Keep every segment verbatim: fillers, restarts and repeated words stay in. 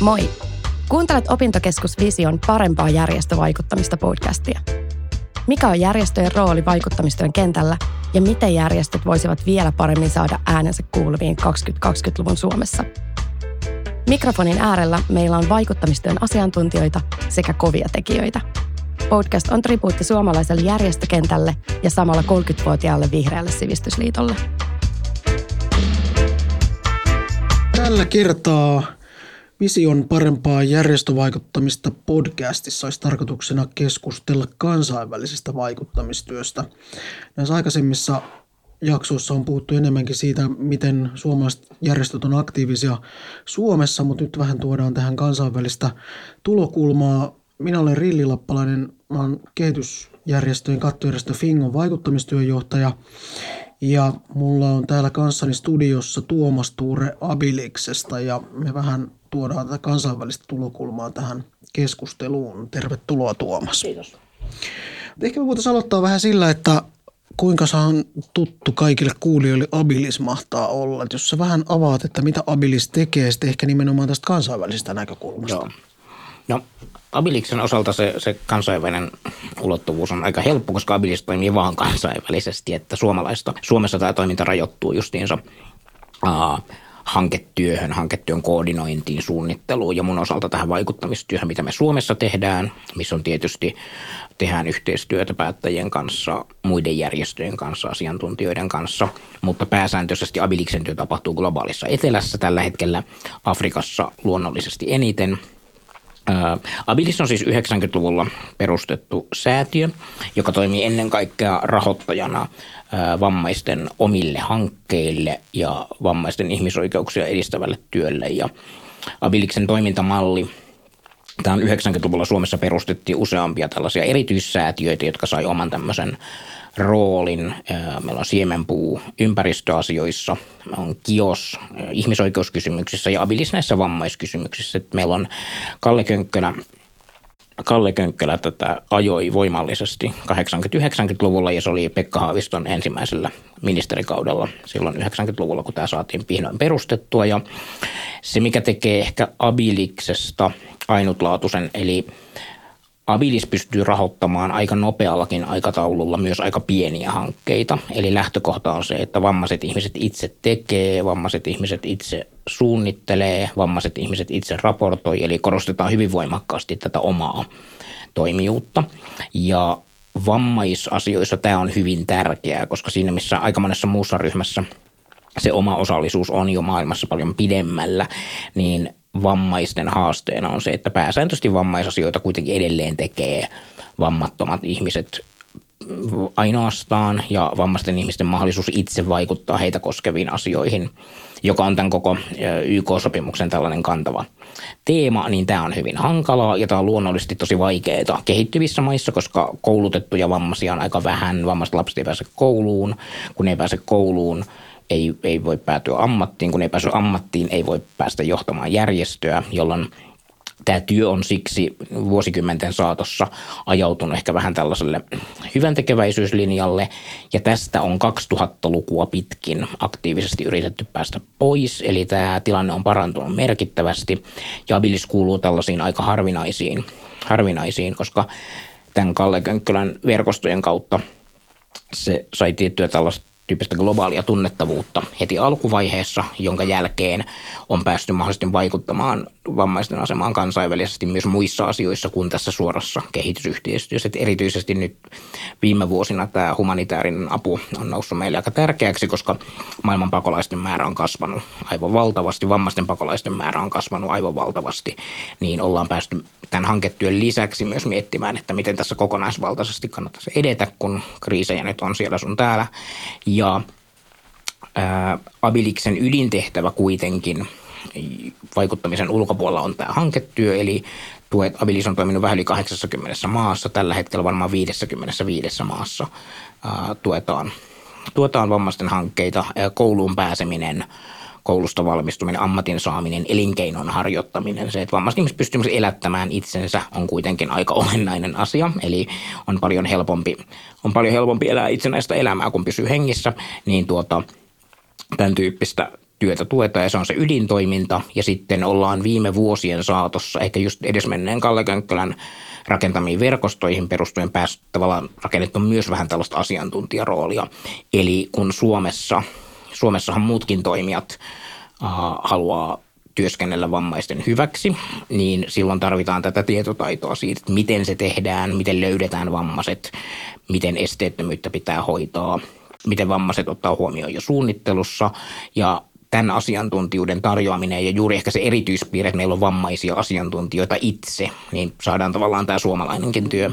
Moi! Kuuntelet Opintokeskus Vision parempaa järjestövaikuttamista podcastia. Mikä on järjestöjen rooli vaikuttamistyön kentällä ja miten järjestöt voisivat vielä paremmin saada äänensä kuuluviin kaksituhattakaksikymmentäluvun Suomessa? Mikrofonin äärellä meillä on vaikuttamistyön asiantuntijoita sekä kovia tekijöitä. Podcast on tribuutti suomalaiselle järjestökentälle ja samalla kolmekymmentävuotiaalle Vihreälle sivistysliitolle. Tällä kertaa Vision parempaa järjestövaikuttamista podcastissa olisi tarkoituksena keskustella kansainvälisestä vaikuttamistyöstä. Näissä aikaisemmissa jaksoissa on puhuttu enemmänkin siitä, miten suomalaiset järjestöt on aktiivisia Suomessa, mutta nyt vähän tuodaan tähän kansainvälistä tulokulmaa. Minä olen Rilli Lappalainen, mä olen kehitysjärjestöjen kattojärjestö Fingon vaikuttamistyöjohtaja ja mulla on täällä kanssani studiossa Tuomas Tuure Abiliksesta ja me vähän tuodaan tätä kansainvälistä tulokulmaa tähän keskusteluun. Tervetuloa Tuomas. Kiitos. Ehkä me voitaisiin aloittaa vähän sillä, että kuinka saan tuttu kaikille kuulijoille Abilis mahtaa olla. Et jos sä vähän avaat, että mitä Abilis tekee, sitten ehkä nimenomaan tästä kansainvälisestä näkökulmasta. Joo. No Abiliksen osalta se, se kansainvälinen ulottuvuus on aika helppo, koska Abilis toimii vaan kansainvälisesti, että suomalaista. Suomessa tämä toiminta rajoittuu justiinsa uh, hanketyöhön, hanketyön koordinointiin, suunnitteluun ja mun osalta tähän vaikuttamistyöhön, mitä me Suomessa tehdään, missä on tietysti tehdään yhteistyötä päättäjien kanssa, muiden järjestöjen kanssa, asiantuntijoiden kanssa, mutta pääsääntöisesti Abiliksen työ tapahtuu globaalissa etelässä tällä hetkellä, Afrikassa luonnollisesti eniten. Abilis on siis yhdeksänkymmentäluvulla perustettu säätiö, joka toimii ennen kaikkea rahoittajana vammaisten omille hankkeille ja vammaisten ihmisoikeuksia edistävälle työlle. Ja Abiliksen toimintamalli, tämä on yhdeksänkymmentäluvulla Suomessa perustettiin useampia tällaisia erityissäätiöitä, jotka sai oman tämmöisen roolin. Meillä on siemenpuu ympäristöasioissa, on Kios ihmisoikeuskysymyksissä ja Abilis näissä vammaiskysymyksissä. Meillä on Kalle Könkkölä, Kalle Könkkölä tätä ajoi voimallisesti kahdeksankymmentä-yhdeksänkymmentäluvulla ja se oli Pekka Haaviston ensimmäisellä ministerikaudella silloin yhdeksänkymmentäluvulla, kun tämä saatiin vihdoin perustettua. Ja se, mikä tekee ehkä Abiliksesta ainutlaatuisen, eli Abilis pystyy rahoittamaan aika nopeallakin aikataululla myös aika pieniä hankkeita. Eli lähtökohta on se, että vammaiset ihmiset itse tekee, vammaiset ihmiset itse suunnittelee, vammaiset ihmiset itse raportoi. Eli korostetaan hyvin voimakkaasti tätä omaa toimijuutta. Ja vammaisasioissa tämä on hyvin tärkeää, koska siinä missä aika monessa muussa ryhmässä se oma osallisuus on jo maailmassa paljon pidemmällä, niin vammaisten haasteena on se, että pääsääntöisesti vammaisasioita kuitenkin edelleen tekee vammattomat ihmiset ainoastaan ja vammaisten ihmisten mahdollisuus itse vaikuttaa heitä koskeviin asioihin, joka on tämän koko Y K-sopimuksen tällainen kantava teema, niin tämä on hyvin hankalaa ja tämä on luonnollisesti tosi vaikeaa kehittyvissä maissa, koska koulutettuja vammaisia on aika vähän, vammaiset lapset ei pääse kouluun, kun ei pääse kouluun, Ei, ei voi päätyä ammattiin, kun ei pääse ammattiin, ei voi päästä johtamaan järjestöä, jolloin tämä työ on siksi vuosikymmenten saatossa ajautunut ehkä vähän tällaiselle hyväntekeväisyyslinjalle. Ja tästä on kaksituhattalukua pitkin aktiivisesti yritetty päästä pois, eli tämä tilanne on parantunut merkittävästi ja Abilis kuuluu tällaisiin aika harvinaisiin, harvinaisiin koska tämän Kalle Könkkölän verkostojen kautta se sai tiettyä tällaista tyyppistä globaalia tunnettavuutta heti alkuvaiheessa, jonka jälkeen on päästy mahdollisesti vaikuttamaan vammaisten asemaan kansainvälisesti myös muissa asioissa kuin tässä suorassa kehitysyhteistyössä. Et erityisesti nyt viime vuosina tämä humanitaarinen apu on noussut meille aika tärkeäksi, koska maailman pakolaisten määrä on kasvanut aivan valtavasti, vammaisten pakolaisten määrä on kasvanut aivan valtavasti, niin ollaan päästy tämän hanketyön lisäksi myös miettimään, että miten tässä kokonaisvaltaisesti kannattaisi edetä, kun kriisejä nyt on siellä sun täällä. Ja ää, Abiliksen ydintehtävä kuitenkin vaikuttamisen ulkopuolella on tämä hanketyö, eli tuet, Abilis on toiminut vähän yli kahdeksankymmentä maassa, tällä hetkellä varmaan viisikymmentäviisi maassa ää, tuetaan, tuetaan vammaisten hankkeita, ää, kouluun pääseminen, koulusta valmistuminen, ammatin saaminen, elinkeinon harjoittaminen. Se, että vammaiset ihmiset pystyvät elättämään itsensä, on kuitenkin aika olennainen asia. Eli on paljon helpompi, on paljon helpompi elää itsenäistä elämää, kun pysyy hengissä. Niin tuota, tämän tyyppistä työtä tuetaan ja se on se ydintoiminta. Ja sitten ollaan viime vuosien saatossa, ehkä just edesmenneen Kalle Könkkölän rakentamiin verkostoihin perustuen päästä tavallaan rakennettu myös vähän tällaista asiantuntijaroolia. Eli kun Suomessa, Suomessahan muutkin toimijat äh, haluaa työskennellä vammaisten hyväksi, niin silloin tarvitaan tätä tietotaitoa siitä, että miten se tehdään, miten löydetään vammaiset, miten esteettömyyttä pitää hoitaa, miten vammaiset ottaa huomioon jo suunnittelussa ja tämän asiantuntijuuden tarjoaminen ja juuri ehkä se erityispiirre, että meillä on vammaisia asiantuntijoita itse, niin saadaan tavallaan tämä suomalainenkin työ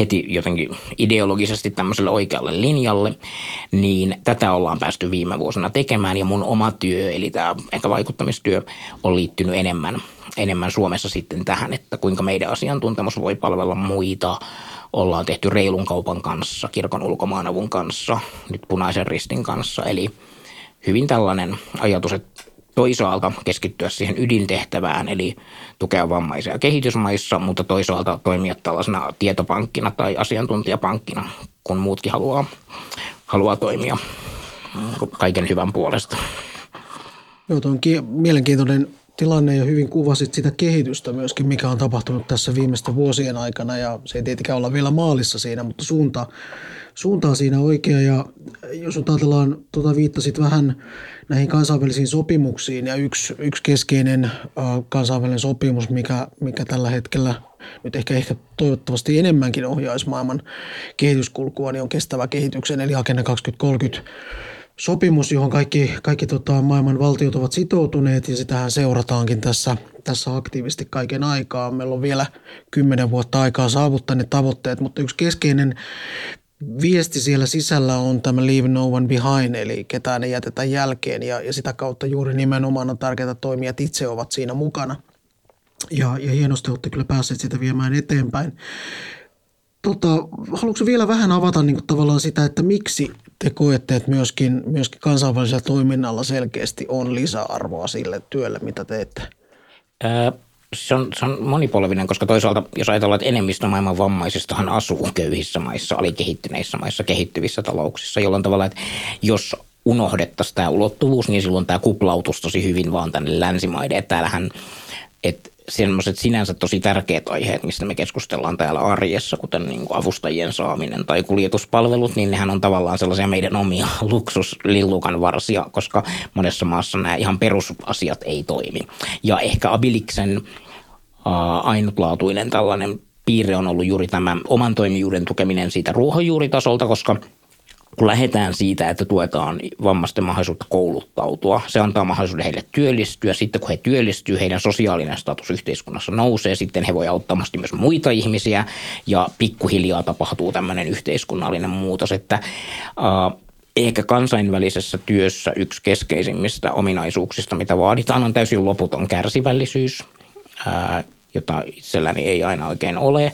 heti jotenkin ideologisesti tämmöiselle oikealle linjalle, niin tätä ollaan päästy viime vuosina tekemään ja mun oma työ, eli tämä ehkä vaikuttamistyö on liittynyt enemmän, enemmän Suomessa sitten tähän, että kuinka meidän asiantuntemus voi palvella muita. Ollaan tehty reilun kaupan kanssa, kirkon ulkomaanavun kanssa, nyt Punaisen Ristin kanssa, eli hyvin tällainen ajatus, että toisaalta keskittyä siihen ydintehtävään, eli tukea vammaisia kehitysmaissa, mutta toisaalta toimia tällaisena tietopankkina tai asiantuntijapankkina, kun muutkin haluaa, haluaa toimia kaiken hyvän puolesta. Joo, tuo on ki- mielenkiintoinen tilanne ja hyvin kuvasit sitä kehitystä myöskin, mikä on tapahtunut tässä viimeisten vuosien aikana ja se ei tietenkään olla vielä maalissa siinä, mutta suunta, suunta on siinä oikea ja jos ajatellaan, tuota viittasit vähän näihin kansainvälisiin sopimuksiin ja yksi, yksi keskeinen kansainvälinen sopimus, mikä, mikä tällä hetkellä nyt ehkä, ehkä toivottavasti enemmänkin ohjaisi maailman kehityskulkua, niin on kestävä kehityksen eli Agenda kaksituhattakolmekymmentä. Sopimus, johon kaikki, kaikki tota, maailman valtiot ovat sitoutuneet ja sitähän seurataankin tässä, tässä aktiivisesti kaiken aikaa. Meillä on vielä kymmenen vuotta aikaa saavuttaa ne tavoitteet, mutta yksi keskeinen viesti siellä sisällä on tämä leave no one behind, eli ketään ei jätetä jälkeen ja, ja sitä kautta juuri nimenomaan on tärkeää toimijat itse ovat siinä mukana. Ja, ja hienosti olette kyllä päässeet sitä viemään eteenpäin. Tota, haluatko vielä vähän avata niin kuin tavallaan sitä, että miksi te koette, että myöskin, myöskin kansainvälisellä toiminnalla selkeästi on lisäarvoa sille työlle, mitä teette? Ää, se, on, se on monipolvinen, koska toisaalta, jos ajatellaan, että enemmistö maailman vammaisistahan asuu köyhissä maissa, alikehittyneissä maissa, kehittyvissä talouksissa, jolloin tavallaan, että jos unohdettaisiin tämä ulottuvuus, niin silloin tämä kuplautuisi tosi hyvin vaan tänne länsimaiden, että täällähän, että sellaiset sinänsä tosi tärkeät aiheet, mistä me keskustellaan täällä arjessa, kuten niin kuin avustajien saaminen tai kuljetuspalvelut, niin nehän on tavallaan sellaisia meidän omia luksuslillukan varsia, koska monessa maassa nämä ihan perusasiat ei toimi. Ja ehkä Abiliksen ää, ainutlaatuinen tällainen piirre on ollut juuri tämä oman toimijuuden tukeminen siitä ruohonjuuritasolta, koska kun lähdetään siitä, että tuetaan vammaisten mahdollisuutta kouluttautua, se antaa mahdollisuuden heille työllistyä. Sitten kun he työllistyvät, heidän sosiaalinen status yhteiskunnassa nousee. Sitten he voivat auttaa myös muita ihmisiä ja pikkuhiljaa tapahtuu tämmöinen yhteiskunnallinen muutos. Että, äh, ehkä kansainvälisessä työssä yksi keskeisimmistä ominaisuuksista, mitä vaaditaan, on täysin loputon kärsivällisyys, äh, jota itselläni ei aina oikein ole,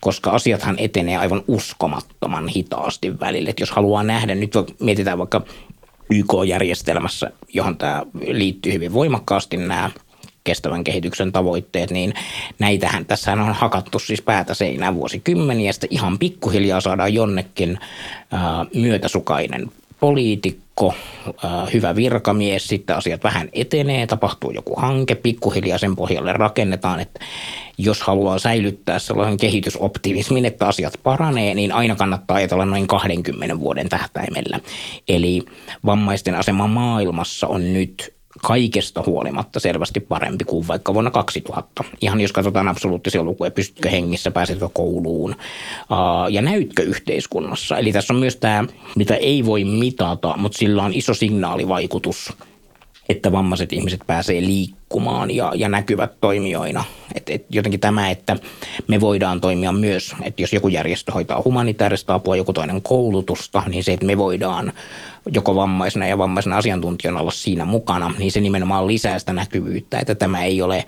koska asiathan etenee aivan uskomattoman hitaasti välillä. Et jos haluaa nähdä, nyt mietitään vaikka Y K-järjestelmässä, johon tämä liittyy hyvin voimakkaasti nämä kestävän kehityksen tavoitteet, niin näitähän tässä on hakattu siis päätä seinään vuosikymmeniä, ja sitten ihan pikkuhiljaa saadaan jonnekin ää, myötäsukainen poliitikko, hyvä virkamies, sitten asiat vähän etenee, tapahtuu joku hanke, pikkuhiljaa sen pohjalle rakennetaan, että jos haluaa säilyttää sellaisen kehitysoptimismin, että asiat paranee, niin aina kannattaa ajatella noin kahdenkymmenen vuoden tähtäimellä. Eli vammaisten asema maailmassa on nyt kaikesta huolimatta selvästi parempi kuin vaikka vuonna kaksituhatta. Ihan jos katsotaan absoluuttisia lukuja, pystytkö hengissä, pääsetkö kouluun ja näytkö yhteiskunnassa. Eli tässä on myös tämä, mitä ei voi mitata, mutta sillä on iso signaalivaikutus, että vammaiset ihmiset pääsee liikkumaan ja, ja näkyvät toimijoina. Et, et jotenkin tämä, että me voidaan toimia myös, että jos joku järjestö hoitaa humanitaarista apua, joku toinen koulutusta, niin se, että me voidaan joko vammaisena ja vammaisena asiantuntijana olla siinä mukana, niin se nimenomaan lisää sitä näkyvyyttä, että tämä ei ole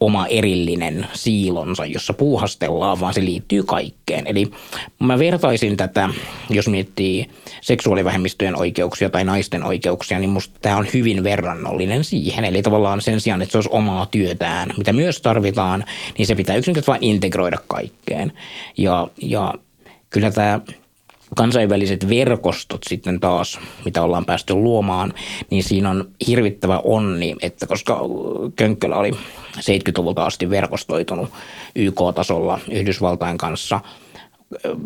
oma erillinen siilonsa, jossa puuhastellaan, vaan se liittyy kaikkeen. Eli mä vertaisin tätä, jos miettii seksuaalivähemmistöjen oikeuksia tai naisten oikeuksia, niin musta tämä on hyvin verrannollinen siihen. Eli tavallaan sen sijaan, että se olisi omaa työtään, mitä myös tarvitaan, niin se pitää yksinkertaisesti vain integroida kaikkeen. Ja, ja kyllä tämä kansainväliset verkostot sitten taas, mitä ollaan päästy luomaan, niin siinä on hirvittävä onni, että koska Könkkölä oli seitsemänkymmentäluvulta asti verkostoitunut Y K-tasolla Yhdysvaltain kanssa,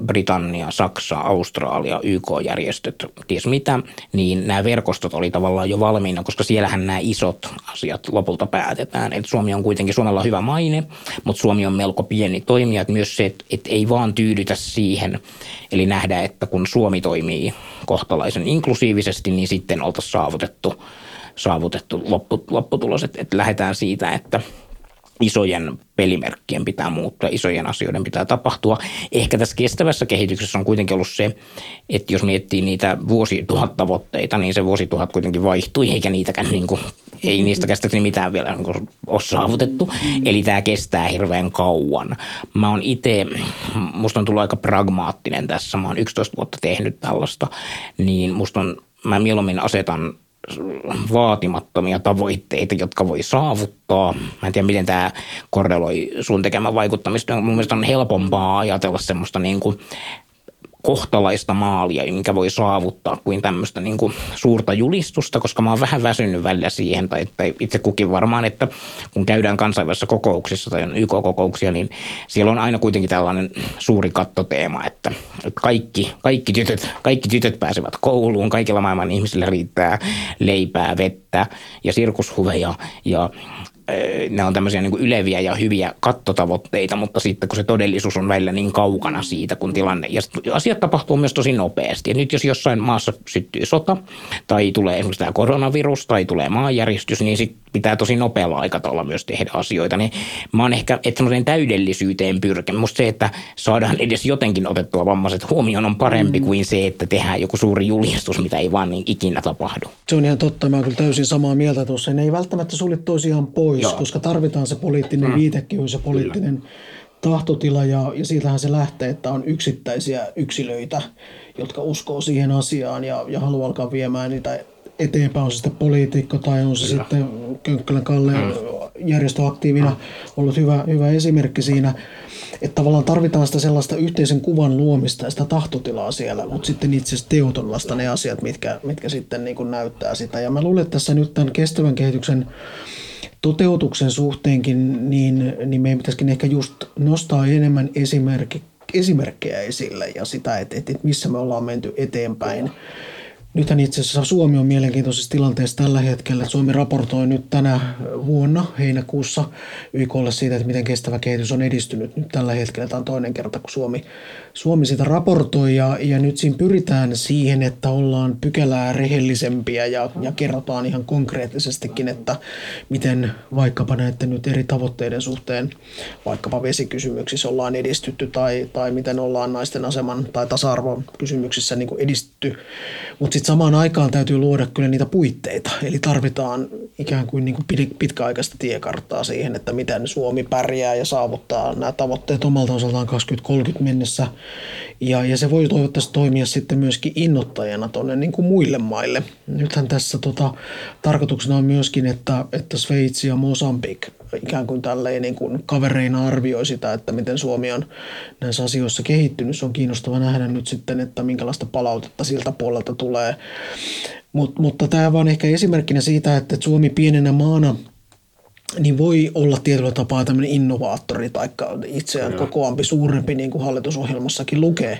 Britannia, Saksa, Australia, Y K-järjestöt, ties mitä, niin nämä verkostot oli tavallaan jo valmiina, koska siellähän nämä isot asiat lopulta päätetään. Et Suomi on kuitenkin, Suomella on hyvä maine, mutta Suomi on melko pieni toimija. Et myös se, että et ei vaan tyydytä siihen, eli nähdä, että kun Suomi toimii kohtalaisen inklusiivisesti, niin sitten oltaisiin saavutettu, saavutettu lopputulos. Et, et lähdetään siitä, että isojen pelimerkkien pitää muuttua, isojen asioiden pitää tapahtua. Ehkä tässä kestävässä kehityksessä on kuitenkin ollut se, että jos miettii niitä vuosituhat tavoitteita, niin se vuosituhat kuitenkin vaihtui, eikä niitäkään niin kuin, ei niistä käsittääkseni mitään vielä niin ole saavutettu. Eli tämä kestää hirveän kauan. Mä oon itse, musta on tullut aika pragmaattinen tässä, mä oon yksitoista vuotta tehnyt tällaista, niin musta on, mä mieluummin asetan vaatimattomia tavoitteita, jotka voi saavuttaa. Mä en tiedä, miten tämä korreloi sun tekemään vaikuttamista. Mun mielestä on helpompaa ajatella semmoista niin kuin kohtalaista maalia, minkä voi saavuttaa, kuin tämmöistä niin kuin suurta julistusta, koska mä oon vähän väsynyt välillä siihen, tai, tai itse kukin varmaan, että kun käydään kansainvälisissä kokouksissa tai on Y K-kokouksia, niin siellä on aina kuitenkin tällainen suuri kattoteema, että kaikki, kaikki, tytöt, kaikki tytöt pääsevät kouluun, kaikilla maailman ihmisillä riittää leipää, vettä ja sirkushuveja ja nämä on tämmöisiä niin kuin yleviä ja hyviä kattotavoitteita, mutta sitten kun se todellisuus on välillä niin kaukana siitä, kun tilanne, ja asiat tapahtuu myös tosi nopeasti. Ja nyt jos jossain maassa syttyy sota tai tulee esimerkiksi tämä koronavirus tai tulee maanjäristys, niin sitten pitää tosi nopealla aikataululla myös tehdä asioita. Niin mä oon ehkä, että semmoiseen täydellisyyteen pyrkin. Musta se, että saadaan edes jotenkin otettua vammaiset huomioon on parempi mm. kuin se, että tehdään joku suuri julistus, mitä ei vaan niin ikinä tapahdu. Se on ihan totta. Mä oon kyllä täysin samaa mieltä tuossa. Ne ei välttämättä sulje toisiaan pois. Joo. Koska tarvitaan se poliittinen mm. viitekin, se poliittinen Kyllä. tahtotila ja, ja siitähän se lähtee, että on yksittäisiä yksilöitä, jotka uskoo siihen asiaan ja, ja haluaa alkaa viemään niitä eteenpäin. On se sitten poliitikko tai on se Kyllä. sitten Könkkölän Kalle mm. järjestöaktiivina mm. ollut hyvä, hyvä esimerkki siinä. Että tavallaan tarvitaan sitä sellaista yhteisen kuvan luomista ja sitä tahtotilaa siellä, mutta sitten itse asiassa teot on vasta ne asiat, mitkä, mitkä sitten niin kuin näyttää sitä. Ja mä luulen, että tässä nyt tämän kestävän kehityksen toteutuksen suhteenkin, niin, niin meidän pitäisikin ehkä just nostaa enemmän esimerk, esimerkkejä esille ja sitä, että, että missä me ollaan menty eteenpäin. Nythän itse asiassa Suomi on mielenkiintoisessa tilanteessa tällä hetkellä. Suomi raportoi nyt tänä vuonna heinäkuussa Y K:lle siitä, että miten kestävä kehitys on edistynyt nyt tällä hetkellä. Tämä on toinen kerta, kun Suomi, Suomi sitä raportoi ja, ja nyt siinä pyritään siihen, että ollaan pykälää rehellisempiä ja, ja kerrotaan ihan konkreettisestikin, että miten vaikkapa näiden nyt eri tavoitteiden suhteen, vaikkapa vesikysymyksissä ollaan edistytty tai, tai miten ollaan naisten aseman tai tasa-arvon kysymyksissä niin kuin edistytty, mutta samaan aikaan täytyy luoda kyllä niitä puitteita, eli tarvitaan ikään kuin, niin kuin pitkäaikaista tiekarttaa siihen, että miten Suomi pärjää ja saavuttaa nämä tavoitteet omalta osaltaan kaksituhattakolmekymmentä mennessä. Ja, ja se voi toivottavasti toimia sitten myöskin innoittajana tuonne niin kuin muille maille. Nythän tässä tota, tarkoituksena on myöskin, että, että Sveitsi ja Mosambik ikään kuin tälleen niin kuin kavereina arvioi sitä, että miten Suomi on näissä asioissa kehittynyt. Se on kiinnostava nähdä nyt sitten, että minkälaista palautetta siltä puolelta tulee. Mut, mutta tämä vaan ehkä esimerkkinä siitä, että Suomi pienenä maana niin voi olla tietyllä tapaa tämmöinen innovaattori tai itseään kokoampi suurempi, niin kuin hallitusohjelmassakin lukee.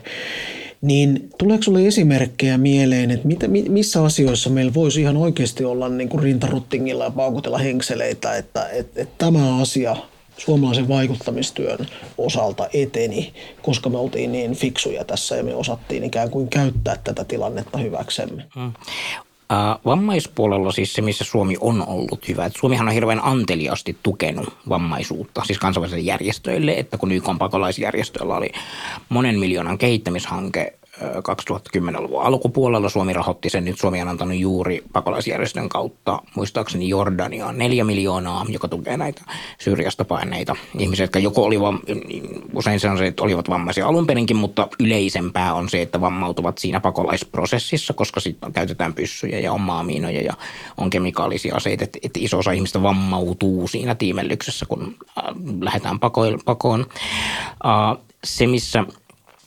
Niin tuleeko sinulle esimerkkejä mieleen, että mitä, missä asioissa meillä voisi ihan oikeasti olla niin kuin rintaruttingilla ja paukutella henkseleitä, että, että, että tämä asia suomalaisen vaikuttamistyön osalta eteni, koska me oltiin niin fiksuja tässä ja me osattiin ikään kuin käyttää tätä tilannetta hyväksemme? Mm. Vammaispuolella siis se, missä Suomi on ollut hyvä. Et Suomihan on hirveän anteliaasti tukenut vammaisuutta, siis kansainvälisille järjestöille, että kun Y K:n pakolaisjärjestöllä oli monen miljoonan kehittämishanke kaksituhattakymmenen luvun alkupuolella, Suomi rahoitti sen. Nyt Suomi on antanut juuri pakolaisjärjestön kautta, muistaakseni Jordaniaan neljä miljoonaa, joka tukee näitä Syyriasta paineita ihmisiä, jotka joko oli, usein se on se, että olivat vammaisia alunperinkin, mutta yleisempää on se, että vammautuvat siinä pakolaisprosessissa, koska sitten käytetään pyssyjä ja on maamiinoja ja on kemikaalisia aseita, että, että iso osa ihmistä vammautuu siinä tiimellyksessä, kun lähdetään pakoon. Se, missä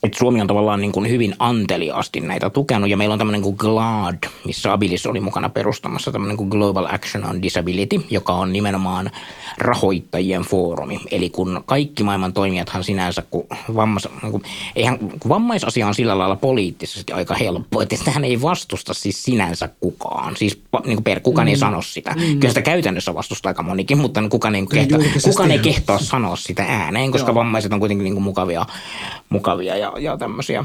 että Suomi on tavallaan niin kuin hyvin anteliaasti näitä tukenut, ja meillä on tämmöinen kuin GLAD, missä Abilis oli mukana perustamassa tämmöinen kuin Global Action on Disability, joka on nimenomaan rahoittajien foorumi. Eli kun kaikki maailman toimijathan sinänsä, kun, vammais, kun, eihän, kun vammaisasia on sillä lailla poliittisesti aika helppo, että sitähän ei vastusta siis sinänsä kukaan. Siis niin kuin per, kukaan mm. ei sano sitä. Mm. Kyllä sitä käytännössä vastustaa aika monikin, mutta kukaan ei kehtaa, kukaan ei kehtaa sanoa sitä ääneen, koska Joo. vammaiset on kuitenkin niin kuin mukavia, mukavia ja ja tämmöisiä.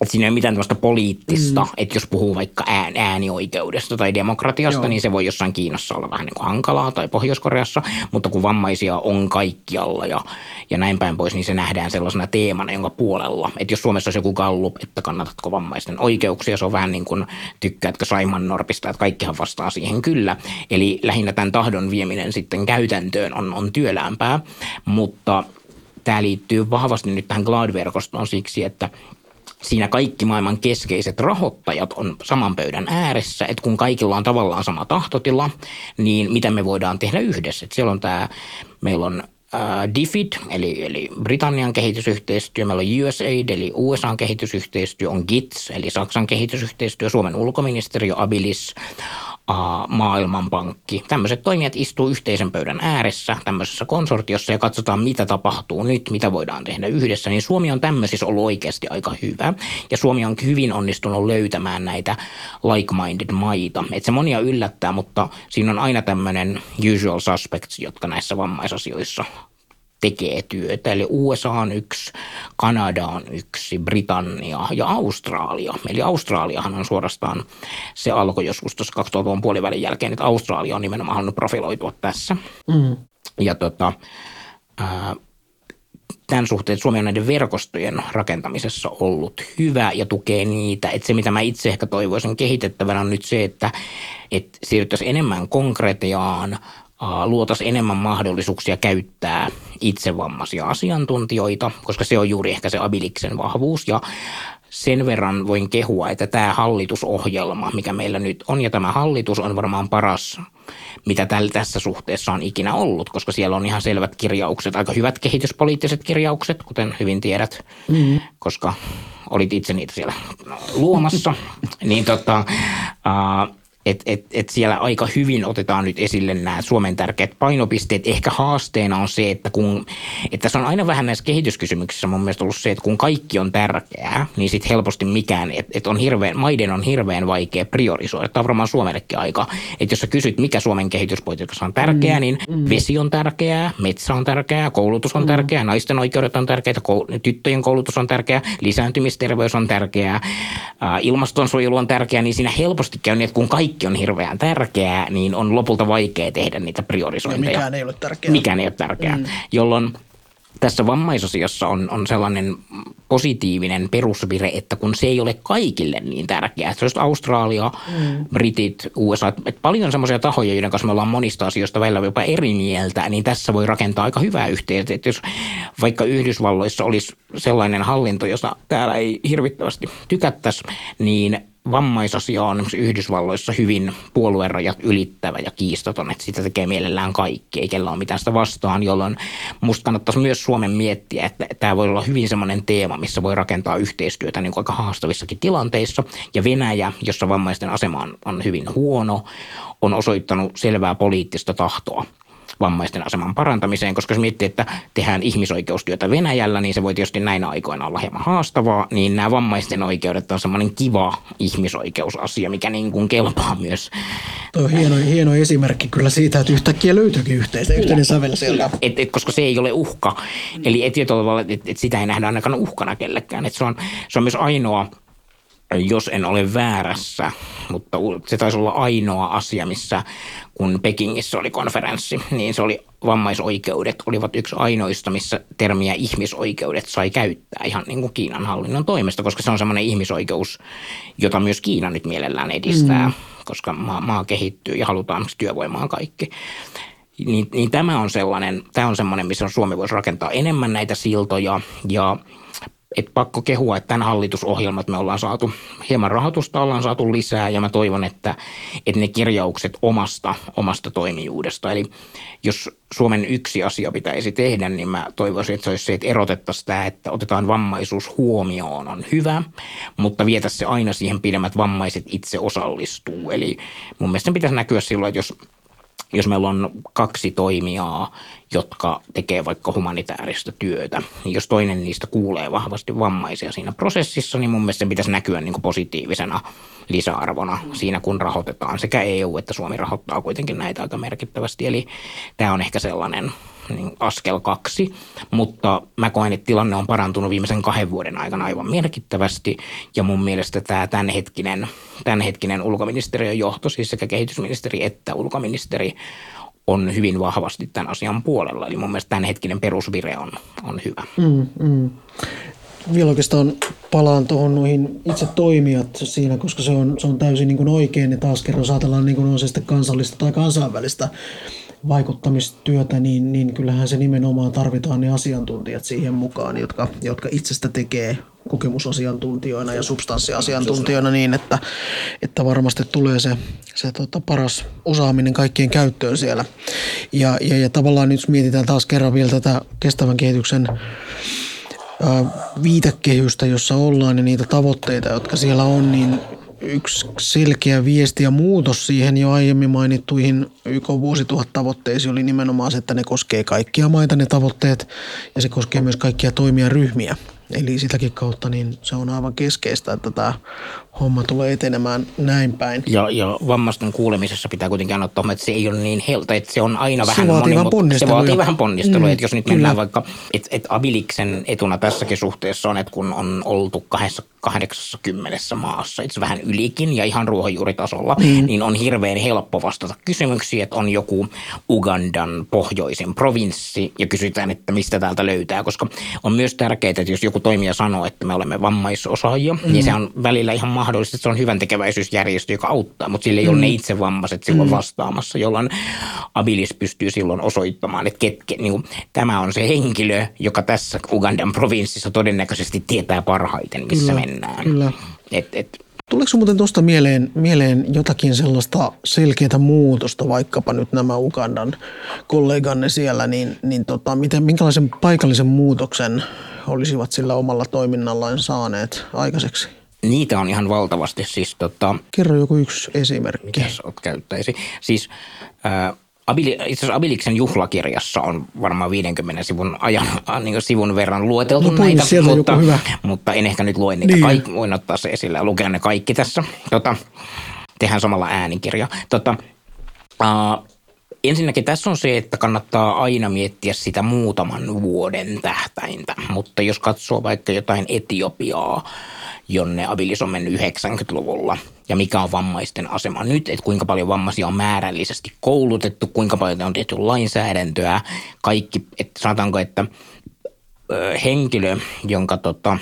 Että siinä ei ole mitään tämmöistä poliittista, mm. että jos puhuu vaikka ään, äänioikeudesta tai demokratiasta, Joo. niin se voi jossain Kiinassa olla vähän niin kuin hankalaa tai Pohjois-Koreassa, mutta kun vammaisia on kaikkialla ja, ja näin päin pois, niin se nähdään sellaisena teemana, jonka puolella. Että jos Suomessa olisi joku gallup, että kannatatko vammaisten oikeuksia, se on vähän niin kuin tykkäätkö Saiman Norpista, että kaikkihan vastaa siihen kyllä. Eli lähinnä tämän tahdon vieminen sitten käytäntöön on, on työläämpää, mutta tämä liittyy vahvasti nyt tähän GLAD-verkostoon siksi, että siinä kaikki maailman keskeiset rahoittajat on saman pöydän ääressä, että kun kaikilla on tavallaan sama tahtotila, niin mitä me voidaan tehdä yhdessä. Että siellä on tämä, meillä on ää, D F I D, eli, eli Britannian kehitysyhteistyö, meillä on U S A I D, eli U S A:n kehitysyhteistyö, on G I T S, eli Saksan kehitysyhteistyö, Suomen ulkoministeriö, Abilis, Maailmanpankki. Tämmöiset toimijat istuu yhteisen pöydän ääressä tämmöisessä konsortiossa ja katsotaan, mitä tapahtuu nyt, mitä voidaan tehdä yhdessä. Niin Suomi on tämmöisissä ollut oikeasti aika hyvä ja Suomi on hyvin onnistunut löytämään näitä like-minded maita. Et se monia yllättää, mutta siinä on aina tämmöinen usual suspects, jotka näissä vammaisasioissa tekee työtä. Eli U S A on yksi, Kanada on yksi, Britannia ja Australia. Eli Australiahan on suorastaan, se alkoi joskus tuossa kaksituhattaluvun puolivälin jälkeen, että Australia on nimenomaan halunnut profiloitua tässä. Mm. Ja tota, äh, tämän suhteen, että Suomi on näiden verkostojen rakentamisessa ollut hyvä ja tukee niitä. Että se, mitä mä itse ehkä toivoisin kehitettävänä on nyt se, että, että siirryttäisiin enemmän konkretiaan, luotaisiin enemmän mahdollisuuksia käyttää itse vammaisia asiantuntijoita, koska se on juuri ehkä se Abiliksen vahvuus. Ja sen verran voin kehua, että tämä hallitusohjelma, mikä meillä nyt on, ja tämä hallitus on varmaan paras, mitä täl, tässä suhteessa on ikinä ollut, koska siellä on ihan selvät kirjaukset, aika hyvät kehityspoliittiset kirjaukset, kuten hyvin tiedät, mm. koska olit itse niitä siellä luomassa, niin tota... Uh, Että et, et siellä aika hyvin otetaan nyt esille nämä Suomen tärkeät painopisteet. Ehkä haasteena on se, että kun, että tässä on aina vähän näissä kehityskysymyksissä mun mielestä ollut se, että kun kaikki on tärkeää, niin sitten helposti mikään, että et on hirveän, maiden on hirveän vaikea priorisoida. Tämä on varmaan Suomellekin aika, että jos sä kysyt, mikä Suomen kehityspolitiikassa on tärkeää, niin mm. vesi on tärkeää, metsä on tärkeää, koulutus on mm. tärkeää, naisten oikeudet on tärkeää, kou- tyttöjen koulutus on tärkeää, lisääntymisterveys on tärkeää, ä, ilmastonsuojelu on tärkeää, niin siinä helposti käy niin, että kun kaikki on hirveän tärkeää, niin on lopulta vaikea tehdä niitä priorisointeja. Ja mikään ei ole tärkeää. Mikään ei ole tärkeää, mm. jolloin tässä vammaisasiassa on, on sellainen positiivinen perusvire, että kun se ei ole kaikille niin tärkeää. Se on just Australia, mm. Britit, U S A, että paljon semmoisia tahoja, joiden kanssa me ollaan monista asioista välillä jopa eri mieltä, niin tässä voi rakentaa aika hyvää yhteyttä. Että jos vaikka Yhdysvalloissa olisi sellainen hallinto, josta täällä ei hirvittävästi tykättäisi, niin vammaisasia on Yhdysvalloissa hyvin puoluerajat ylittävä ja kiistaton, että sitä tekee mielellään kaikki, ei kellään ole mitään sitä vastaan, jolloin musta kannattaisi myös Suomen miettiä, että tämä voi olla hyvin semmoinen teema, missä voi rakentaa yhteistyötä niin kuin aika haastavissakin tilanteissa. Ja Venäjä, jossa vammaisten asema on hyvin huono, on osoittanut selvää poliittista tahtoa vammaisten aseman parantamiseen, koska jos miettii, että tehdään ihmisoikeustyötä Venäjällä, niin se voi tietysti näinä aikoina olla hieman haastavaa, niin nämä vammaisten oikeudet on semmoinen kiva ihmisoikeusasia, mikä niin kuin kelpaa myös. Tuo on hieno, hieno esimerkki kyllä siitä, että yhtäkkiä löytyykin yhteistä, yhteinen sävel siellä. Et, et, koska se ei ole uhka, eli et, et, et sitä ei nähdä ainakaan uhkana kellekään, että se on, se on myös ainoa, jos en ole väärässä, mutta se taisi olla ainoa asia, missä kun Pekingissä oli konferenssi, niin se oli vammaisoikeudet olivat yksi ainoista, missä termiä ihmisoikeudet sai käyttää ihan niin kuin Kiinan hallinnon toimesta, koska se on semmoinen ihmisoikeus, jota myös Kiina nyt mielellään edistää, mm. koska maa, maa kehittyy ja halutaan työvoimaa kaikki. Niin, niin tämä on sellainen, tämä on semmoinen, missä Suomi voisi rakentaa enemmän näitä siltoja ja et pakko kehua, että tämän hallitusohjelmat me ollaan saatu, hieman rahoitusta ollaan saatu lisää ja mä toivon, että, että ne kirjaukset omasta, omasta toimijuudesta. Eli jos Suomen yksi asia pitäisi tehdä, niin mä toivoisin, että se olisi se, että erotettaisiin tämä, että otetaan vammaisuus huomioon on hyvä, mutta vietä se aina siihen pidemmät vammaiset itse osallistuu. Eli mun mielestä pitäisi näkyä silloin, että jos Jos meillä on kaksi toimijaa, jotka tekee vaikka humanitaarista työtä, niin jos toinen niistä kuulee vahvasti vammaisia siinä prosessissa, niin mun mielestä se pitäisi näkyä niin kuin positiivisena lisäarvona siinä, kun rahoitetaan. Sekä E U että Suomi rahoittaa kuitenkin näitä aika merkittävästi, eli tämä on ehkä sellainen niin askel kaksi, mutta mä koen, että tilanne on parantunut viimeisen kahden vuoden aikana aivan merkittävästi ja mun mielestä tämä tämänhetkinen, tämänhetkinen ulkoministeriön johto, siis sekä kehitysministeri että ulkoministeri on hyvin vahvasti tämän asian puolella. Eli mun mielestä tämänhetkinen perusvire on, on hyvä. Mm, mm. Vielä oikeastaan palaan tuohon noihin itse toimijat siinä, koska se on, se on täysin niin kuin oikein ja taas kerran saatellaan niin kuin on se sitten kansallista tai kansainvälistä vaikuttamistyötä, niin, niin kyllähän se nimenomaan tarvitaan ne asiantuntijat siihen mukaan, jotka, jotka itsestä tekee kokemusasiantuntijoina ja substanssiasiantuntijoina niin, että, että varmasti tulee se, se tota paras osaaminen kaikkien käyttöön siellä. Ja, ja, ja tavallaan nyt mietitään taas kerran vielä tätä kestävän kehityksen ää, viitekehystä, jossa ollaan ja niitä tavoitteita, jotka siellä on, niin yksi selkeä viesti ja muutos siihen jo aiemmin mainittuihin Y K-vuosituhattavoitteisiin oli nimenomaan se, että ne koskee kaikkia maita ne tavoitteet ja se koskee myös kaikkia toimijaryhmiä. Eli sitäkin kautta niin se on aivan keskeistä, että tämä homma tulee etenemään näin päin. Ja, ja vammaisten kuulemisessa pitää kuitenkin aina ottaa, että se ei ole niin helta, että se on aina vähän monimutkaista. Se vaatii vähän ponnistelua. Mm, että jos nyt kyllä mennään vaikka, että, että Abiliksen etuna tässäkin suhteessa on, että kun on oltu kahdeksassakymmenen maassa, itse vähän ylikin ja ihan ruohonjuuritasolla, mm. niin on hirveän helppo vastata kysymyksiin, että on joku Ugandan pohjoisen provinssi ja kysytään, että mistä täältä löytää, koska on myös tärkeää, että jos joku kun toimija sanoo, että me olemme vammaisosaajia, mm. niin se on välillä ihan mahdollista, että se on hyvän tekeväisyysjärjestö, joka auttaa, mutta sillä ei mm. ole ne itse vammaiset silloin mm. vastaamassa, jolloin Abilis pystyy silloin osoittamaan, että ketkä, niin kuin, tämä on se henkilö, joka tässä Ugandan provinssissa todennäköisesti tietää parhaiten, missä kyllä, mennään. Kyllä. Et, et, Tuleeko sinun muuten tuosta mieleen, mieleen jotakin sellaista selkeää muutosta, vaikkapa nyt nämä Ugandan kolleganne siellä, niin, niin tota, miten, minkälaisen paikallisen muutoksen olisivat sillä omalla toiminnallaan saaneet aikaiseksi? Niitä on ihan valtavasti. Siis, tota, kerro joku yksi esimerkki. Mitäs olet käyttäisi? Siis, ää, Abili, itse asiassa Abiliksen juhlakirjassa on varmaan viidenkymmenen sivun ajan niin sivun verran lueteltu no, näitä, mutta, mutta en ehkä nyt lue niitä niin. kaikki. Voin ottaa se esille ja lukea ne kaikki tässä. Tota, tehdään samalla äänikirja. Tota, uh, Ensinnäkin tässä on se, että kannattaa aina miettiä sitä muutaman vuoden tähtäintä, mutta jos katsoo vaikka jotain Etiopiaa, jonne Abilis on mennyt yhdeksänkymmentäluvulla ja mikä on vammaisten asema nyt, että kuinka paljon vammaisia on määrällisesti koulutettu, kuinka paljon on tehty lainsäädäntöä, kaikki, että sanotaanko, että ö, henkilö, jonka tota,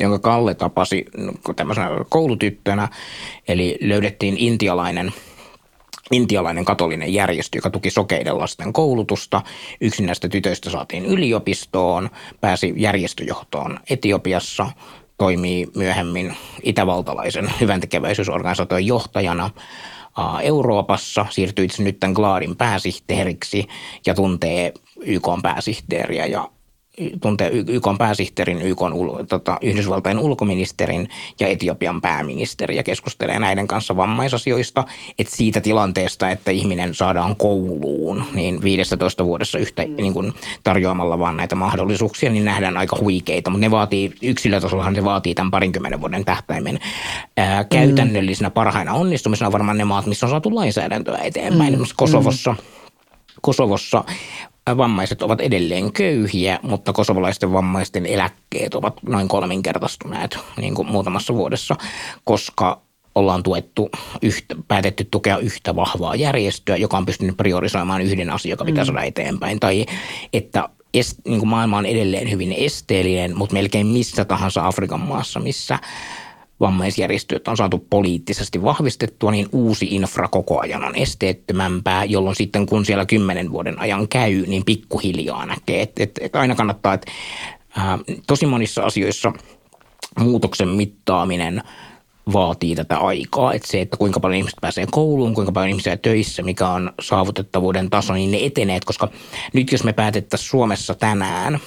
jonka Kalle tapasi tämmöisenä koulutyttönä, eli löydettiin intialainen Intialainen katolinen järjestö, joka tuki sokeiden lasten koulutusta. Yksi näistä tytöistä saatiin yliopistoon, pääsi järjestöjohtoon Etiopiassa, toimii myöhemmin itävaltalaisen hyväntekeväisyysorganisaation johtajana Euroopassa, siirtyi itse nyt tämän GLADin pääsihteeriksi ja tuntee Y K:n pääsihteeriä ja tuntee Y K:n pääsihteerin, Y K:n tota, Yhdysvaltain ulkoministerin ja Etiopian pääministeri ja keskustelee näiden kanssa vammaisasioista, että siitä tilanteesta, että ihminen saadaan kouluun, niin viidessätoista vuodessa yhtä niin kuin tarjoamalla vaan näitä mahdollisuuksia, niin nähdään aika huikeita, mutta ne vaatii, yksilötasollahan se vaatii tämän parinkymmenen vuoden tähtäimen. Ää, käytännöllisenä parhaina onnistumisena on varmaan ne maat, missä on saatu lainsäädäntöä eteenpäin, esimerkiksi Kosovossa, Kosovossa vammaiset ovat edelleen köyhiä, mutta kosovalaisten vammaisten eläkkeet ovat noin kolminkertaistuneet niin kuin muutamassa vuodessa, koska ollaan tuettu yhtä, päätetty tukea yhtä vahvaa järjestöä, joka on pystynyt priorisoimaan yhden asian, joka pitää saada eteenpäin. Tai että est, niin kuin maailma on edelleen hyvin esteellinen, mutta melkein missä tahansa Afrikan maassa, missä vammaisjärjestöt on saatu poliittisesti vahvistettua, niin uusi infra koko ajan on esteettömämpää, jolloin sitten kun siellä kymmenen vuoden ajan käy, niin pikkuhiljaa näkee. Et, et, et aina kannattaa, että ää, tosi monissa asioissa muutoksen mittaaminen vaatii tätä aikaa. Että se, että kuinka paljon ihmiset pääsee kouluun, kuinka paljon ihmisiä töissä, mikä on saavutettavuuden taso, niin ne etenee. Koska nyt jos me päätettäisiin Suomessa tänään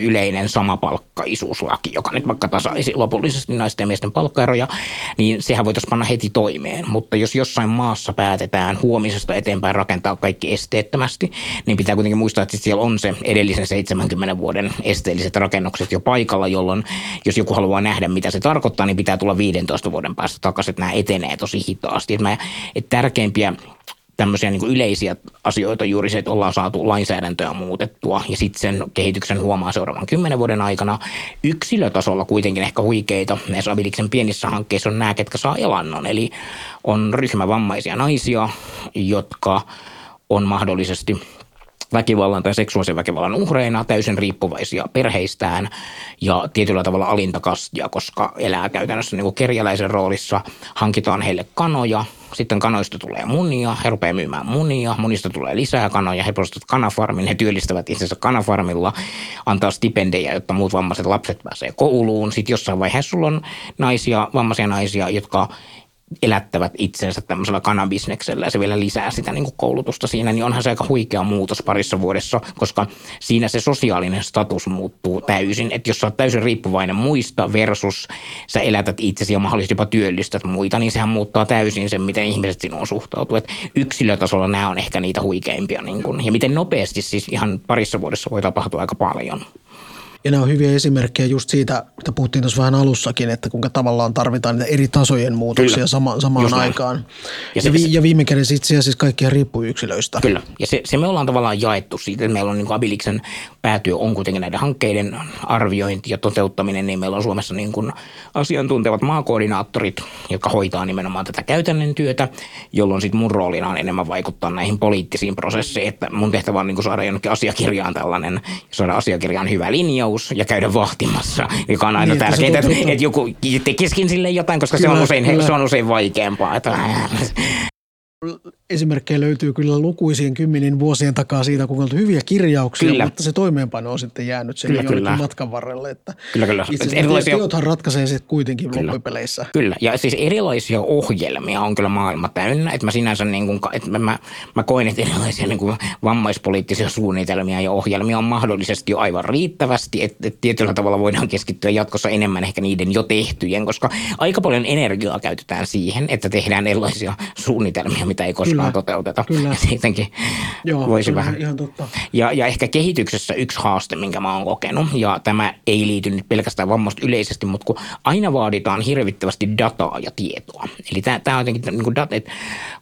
yleinen samapalkkaisuuslaki, joka nyt vaikka tasaisi lopullisesti naisten ja miesten palkkaeroja, niin sehän voitaisiin panna heti toimeen. Mutta jos jossain maassa päätetään huomisesta eteenpäin rakentaa kaikki esteettömästi, niin pitää kuitenkin muistaa, että siellä on se edellisen seitsemänkymmenen vuoden esteelliset rakennukset jo paikalla, jolloin jos joku haluaa nähdä, mitä se tarkoittaa, niin pitää tulla viidentoista vuoden päästä takaisin, että nämä etenee tosi hitaasti. Että mä, että tärkeimpiä tämmöisiä niin kuin yleisiä asioita juuri se, että ollaan saatu lainsäädäntöä muutettua ja sitten sen kehityksen huomaa seuraavan kymmenen vuoden aikana. Yksilötasolla kuitenkin ehkä huikeita näissä Abiliksen pienissä hankkeissa on nämä, ketkä saa elannon. Eli on ryhmävammaisia naisia, jotka on mahdollisesti väkivallan tai seksuaalisen väkivallan uhreina, täysin riippuvaisia perheistään ja tietyllä tavalla alintakastia, koska elää käytännössä niin kuin kerjäläisen roolissa, hankitaan heille kanoja. Sitten kanoista tulee munia, he rupeaa myymään munia, munista tulee lisää kanoja, he perustavat kanafarmin, he työllistävät itsensä kanafarmilla, antaa stipendejä, jotta muut vammaiset lapset pääsee kouluun. Sitten jossain vaiheessa sulla on naisia, vammaisia naisia, jotka elättävät itsensä tämmöisellä kanabisneksellä ja se vielä lisää sitä niin kuin koulutusta siinä, niin onhan se aika huikea muutos parissa vuodessa, koska siinä se sosiaalinen status muuttuu täysin, että jos sä oot täysin riippuvainen muista versus sä elätät itsesi ja mahdollisesti jopa työllistät muita, niin sehän muuttaa täysin sen, miten ihmiset sinuun suhtautuu. Et yksilötasolla nämä on ehkä niitä huikeimpia niin kuin, ja miten nopeasti siis ihan parissa vuodessa voi tapahtua aika paljon. Ja nämä on hyviä esimerkkejä just siitä, mitä puhuttiin tuossa vähän alussakin, että kuinka tavallaan tarvitaan niitä eri tasojen muutoksia sama, samaan aikaan. Ja, se, ja, vi, ja viime kädessä itse asiassa kaikki riippuu yksilöistä. Kyllä. Ja se, se me ollaan tavallaan jaettu siitä, että meillä on niin kuin Abiliksen päätyö on kuitenkin näiden hankkeiden arviointi ja toteuttaminen, niin meillä on Suomessa niin kuin asiantuntevat maakoordinaattorit, jotka hoitaa nimenomaan tätä käytännön työtä, jolloin sitten mun roolina on enemmän vaikuttaa näihin poliittisiin prosesseihin, että mun tehtävä on niin kuin saada jonnekin asiakirjaan tällainen, saada asiakirjaan hyvä linjaus ja käydä vahtimassa, joka on aina niin, tärkeää, että, että joku tekisikin sille jotain, koska kyllä, se, on usein, se on usein vaikeampaa. Esimerkkejä löytyy kyllä lukuisien kymmenen vuosien takaa siitä, kun on ollut hyviä kirjauksia, kyllä, mutta se toimeenpano on sitten jäänyt siellä kyllä, jonnekin kyllä. matkan varrelle. Että kyllä, kyllä. Itse asiassa erilaisia... teothan ratkaisee sitten kuitenkin kyllä. loppupeleissä. Kyllä, ja siis erilaisia ohjelmia on kyllä maailma täynnä. Että mä sinänsä niin kuin, että mä, mä, mä koen, että erilaisia niin kuin vammaispoliittisia suunnitelmia ja ohjelmia on mahdollisesti jo aivan riittävästi. Että et tietyllä tavalla voidaan keskittyä jatkossa enemmän ehkä niiden jo tehtyjen, koska aika paljon energiaa käytetään siihen, että tehdään erilaisia suunnitelmia, mitä ei koskaan kyllä, toteuteta. Kyllä. Siitäkin joo, voisi vähän. Ihan totta. Ja, ja ehkä kehityksessä yksi haaste, minkä mä oon kokenut, ja tämä ei liity nyt pelkästään vammaista yleisesti, mutta kun aina vaaditaan hirvittävästi dataa ja tietoa. Eli tämä on jotenkin niin kuin data, että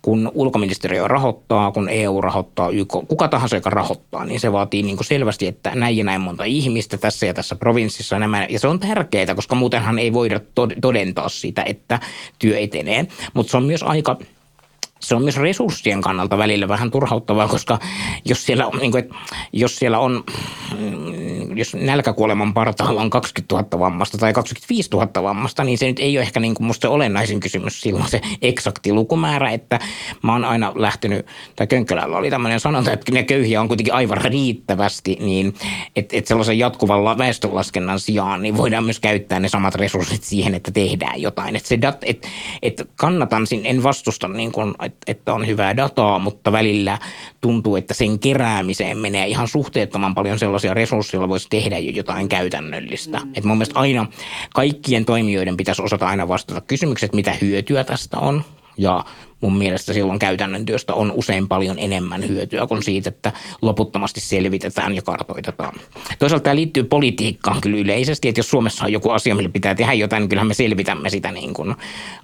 kun ulkoministeriö rahoittaa, kun E U rahoittaa, Y K, kuka tahansa, joka rahoittaa, niin se vaatii niin kuin selvästi, että näin ja näin monta ihmistä tässä ja tässä provinssissa. Nämä, ja se on tärkeää, koska muutenhan ei voida todentaa sitä, että työ etenee. Mutta se on myös aika... Se on myös resurssien kannalta välillä vähän turhauttavaa, koska jos siellä on, niin kuin, jos siellä on, jos nälkäkuoleman partaalla on kaksikymmentätuhatta vammasta tai kaksikymmentäviisituhatta vammasta, niin se nyt ei ole ehkä niin kuin musta olennaisin kysymys silloin se eksakti lukumäärä, että mä oon aina lähtenyt, tai Könkkölällä oli tämmöinen sanonta, että ne köyhiä on kuitenkin aivan riittävästi, niin että et sellaisen jatkuvan väestönlaskennan sijaan, niin voidaan myös käyttää ne samat resurssit siihen, että tehdään jotain. Että se dat, et, et kannatan, en vastusta niin kuin että on hyvää dataa, mutta välillä tuntuu, että sen keräämiseen menee ihan suhteettoman paljon sellaisia resursseja, joilla voisi tehdä jo jotain käytännöllistä. Mm. Että mun mielestä aina kaikkien toimijoiden pitäisi osata aina vastata kysymykset, mitä hyötyä tästä on. Ja mun mielestä silloin käytännön työstä on usein paljon enemmän hyötyä kuin siitä, että loputtomasti selvitetään ja kartoitetaan. Toisaalta tämä liittyy politiikkaan kyllä yleisesti, että jos Suomessa on joku asia, millä pitää tehdä jotain, niin kyllähän me selvitämme sitä niin kuin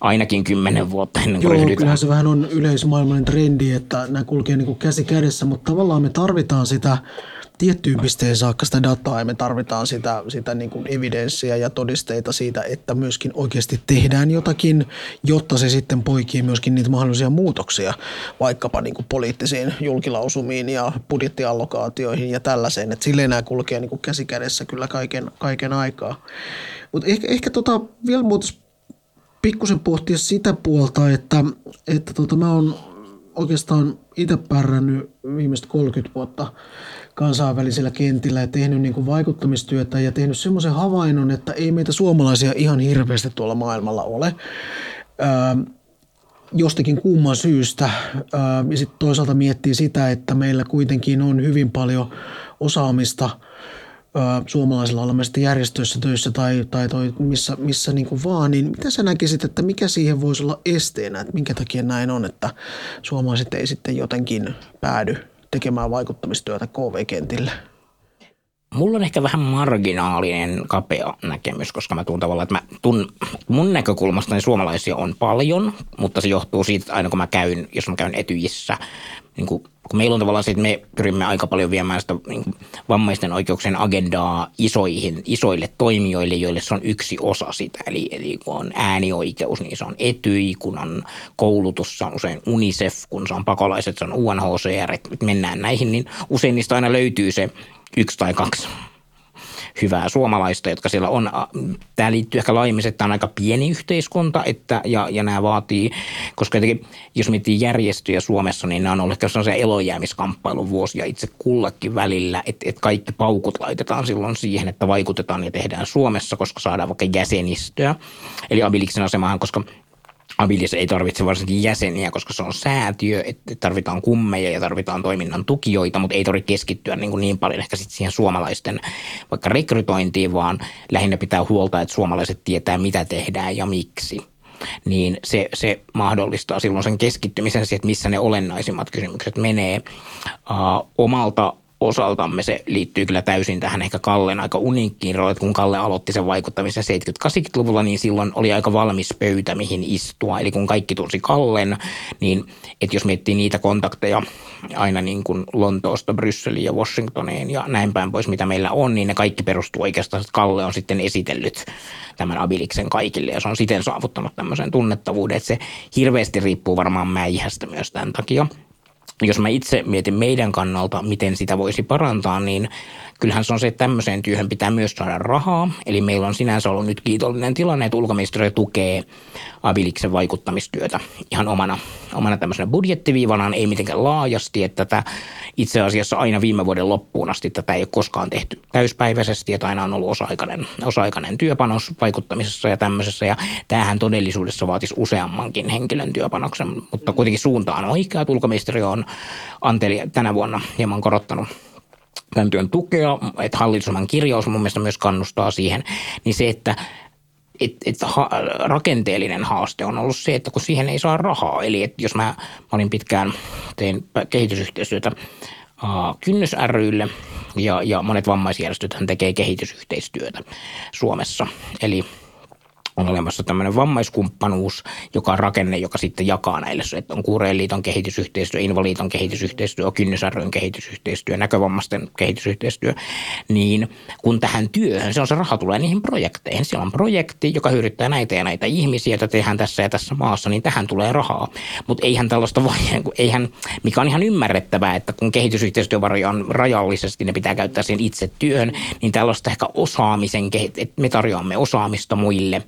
ainakin kymmenen vuotta ennen kuin ryhdytään. Joo, kyllähän se vähän on yleismaailmainen trendi, että nämä kulkee niin kuin käsi kädessä, mutta tavallaan me tarvitaan sitä tiettyyn pisteen saakka sitä dataa ja me tarvitaan sitä, sitä niin kuin evidenssiä ja todisteita siitä, että myöskin oikeasti tehdään jotakin, jotta se sitten poikii myöskin niitä mahdollisia muutoksia, vaikkapa niin kuin poliittisiin julkilausumiin ja budjettiallokaatioihin ja tällaiseen. Että silleen nämä kulkee niin kuin käsi kädessä kyllä kaiken, kaiken aikaa. Mutta ehkä, ehkä tota, vielä muutos pikkusen pohtia sitä puolta, että, että tota, mä oon oikeastaan itse pärrännyt viimeiset kolmekymmentä vuotta kansainvälisellä kentillä ja tehnyt niin kuin vaikuttamistyötä ja tehnyt semmoisen havainnon, että ei meitä suomalaisia ihan hirveästi tuolla maailmalla ole. Öö, jostakin kumman syystä. Öö, ja sitten toisaalta miettii sitä, että meillä kuitenkin on hyvin paljon osaamista öö, suomalaisilla olemme sitten järjestöissä töissä tai, tai toi missä, missä niin kuin vaan, niin mitä sä näkisit, että mikä siihen voisi olla esteenä, että minkä takia näin on, että suomalaiset ei sitten jotenkin päädy tekemään vaikuttamistyötä K V-kentille? Mulla on ehkä vähän marginaalinen, kapea näkemys, koska mä tuun tavallaan, että mä tun, mun näkökulmasta niin suomalaisia on paljon, mutta se johtuu siitä, että aina kun mä käyn, jos mä käyn Etyjissä, niin kun, kun meillä on tavallaan se, että me pyrimme aika paljon viemään sitä niin kun vammaisten oikeuksien agendaa isoihin, isoille toimijoille, joille se on yksi osa sitä. Eli, eli kun on äänioikeus, niin se on Etyj, kun on koulutus, se on usein UNICEF, kun se on pakolaiset, se on U N H C R, että mennään näihin, niin usein niistä aina löytyy se yksi tai kaksi hyvää suomalaista, jotka siellä on. Tämä liittyy ehkä laajemmin, että tämä on aika pieni yhteiskunta että, ja, ja nämä vaatii, koska jotenkin, jos miettii järjestöjä Suomessa, niin nämä on ollut ehkä sellaisia elojäämiskamppailun vuosia itse kullakin välillä, että, että kaikki paukut laitetaan silloin siihen, että vaikutetaan ja tehdään Suomessa, koska saadaan vaikka jäsenistöä. Eli Abiliksen asemahan, koska Abilis ei tarvitse varsinkin jäseniä, koska se on säätiö, että tarvitaan kummeja ja tarvitaan toiminnan tukijoita, mutta ei tarvitse keskittyä niin, kuin niin paljon ehkä sit siihen suomalaisten vaikka rekrytointiin, vaan lähinnä pitää huolta, että suomalaiset tietää mitä tehdään ja miksi. Niin se, se mahdollistaa silloin sen keskittymisen siihen, että missä ne olennaisimmat kysymykset menee uh, omalta osaltamme se liittyy kyllä täysin tähän ehkä Kallen aika uniikkiin rooliin, kun Kalle aloitti sen vaikuttamisen seitsemänkymmentä-kahdeksankymmentäluvulla, niin silloin oli aika valmis pöytä, mihin istua. Eli kun kaikki tunsi Kallen, niin että jos miettii niitä kontakteja aina niin kuin Lontoosta, Brysseliin ja Washingtoniin ja näin päin pois, mitä meillä on, niin ne kaikki perustuu oikeastaan, että Kalle on sitten esitellyt tämän Abiliksen kaikille ja se on siten saavuttanut tämmöisen tunnettavuuden, että se hirveästi riippuu varmaan mäihästä myös tämän takia. Jos mä itse mietin meidän kannalta, miten sitä voisi parantaa, niin kyllähän se on se, että tämmöiseen työhön pitää myös saada rahaa. Eli meillä on sinänsä ollut nyt kiitollinen tilanne, että ulkoministeriö tukee Abiliksen vaikuttamistyötä ihan omana, omana tämmöisenä budjettiviivanaan, ei mitenkään laajasti. Että tätä itse asiassa aina viime vuoden loppuun asti tätä ei ole koskaan tehty täyspäiväisesti, että aina on ollut osa-aikainen, osa-aikainen työpanos vaikuttamisessa ja tämmöisessä. Ja tämähän todellisuudessa vaatisi useammankin henkilön työpanoksen, mutta kuitenkin suunta on oikea, että ulkoministeriö on anteli tänä vuonna hieman korottanut tämän työn tukea, että hallitusohjelman kirjaus mun mielestä myös kannustaa siihen, niin se, että et, et ha, rakenteellinen haaste on ollut se, että kun siihen ei saa rahaa. Eli että jos mä, mä olin pitkään, tein kehitysyhteistyötä uh, Kynnys ry:lle ja, ja monet vammaisjärjestöthän tekee kehitysyhteistyötä Suomessa. Eli on olemassa tämmöinen vammaiskumppanuus, joka on rakenne, joka sitten jakaa näille. Että on Kuureiden liiton kehitysyhteistyö, Invaliiton kehitysyhteistyö, on Kynnys ry:n kehitysyhteistyö, näkövammaisten kehitysyhteistyö. Niin kun tähän työhön, se on se raha tulee niihin projekteihin. Siellä on projekti, joka hyödyttää näitä ja näitä ihmisiä, joita tehdään tässä ja tässä maassa, niin tähän tulee rahaa. Mutta eihän tällaista vaiheen, eihän, mikä on ihan ymmärrettävää, että kun kehitysyhteistyövaroja on rajallisesti, ne pitää käyttää sen itse työhön, niin tällaista ehkä osaamisen, että me tarjoamme osaamista muille.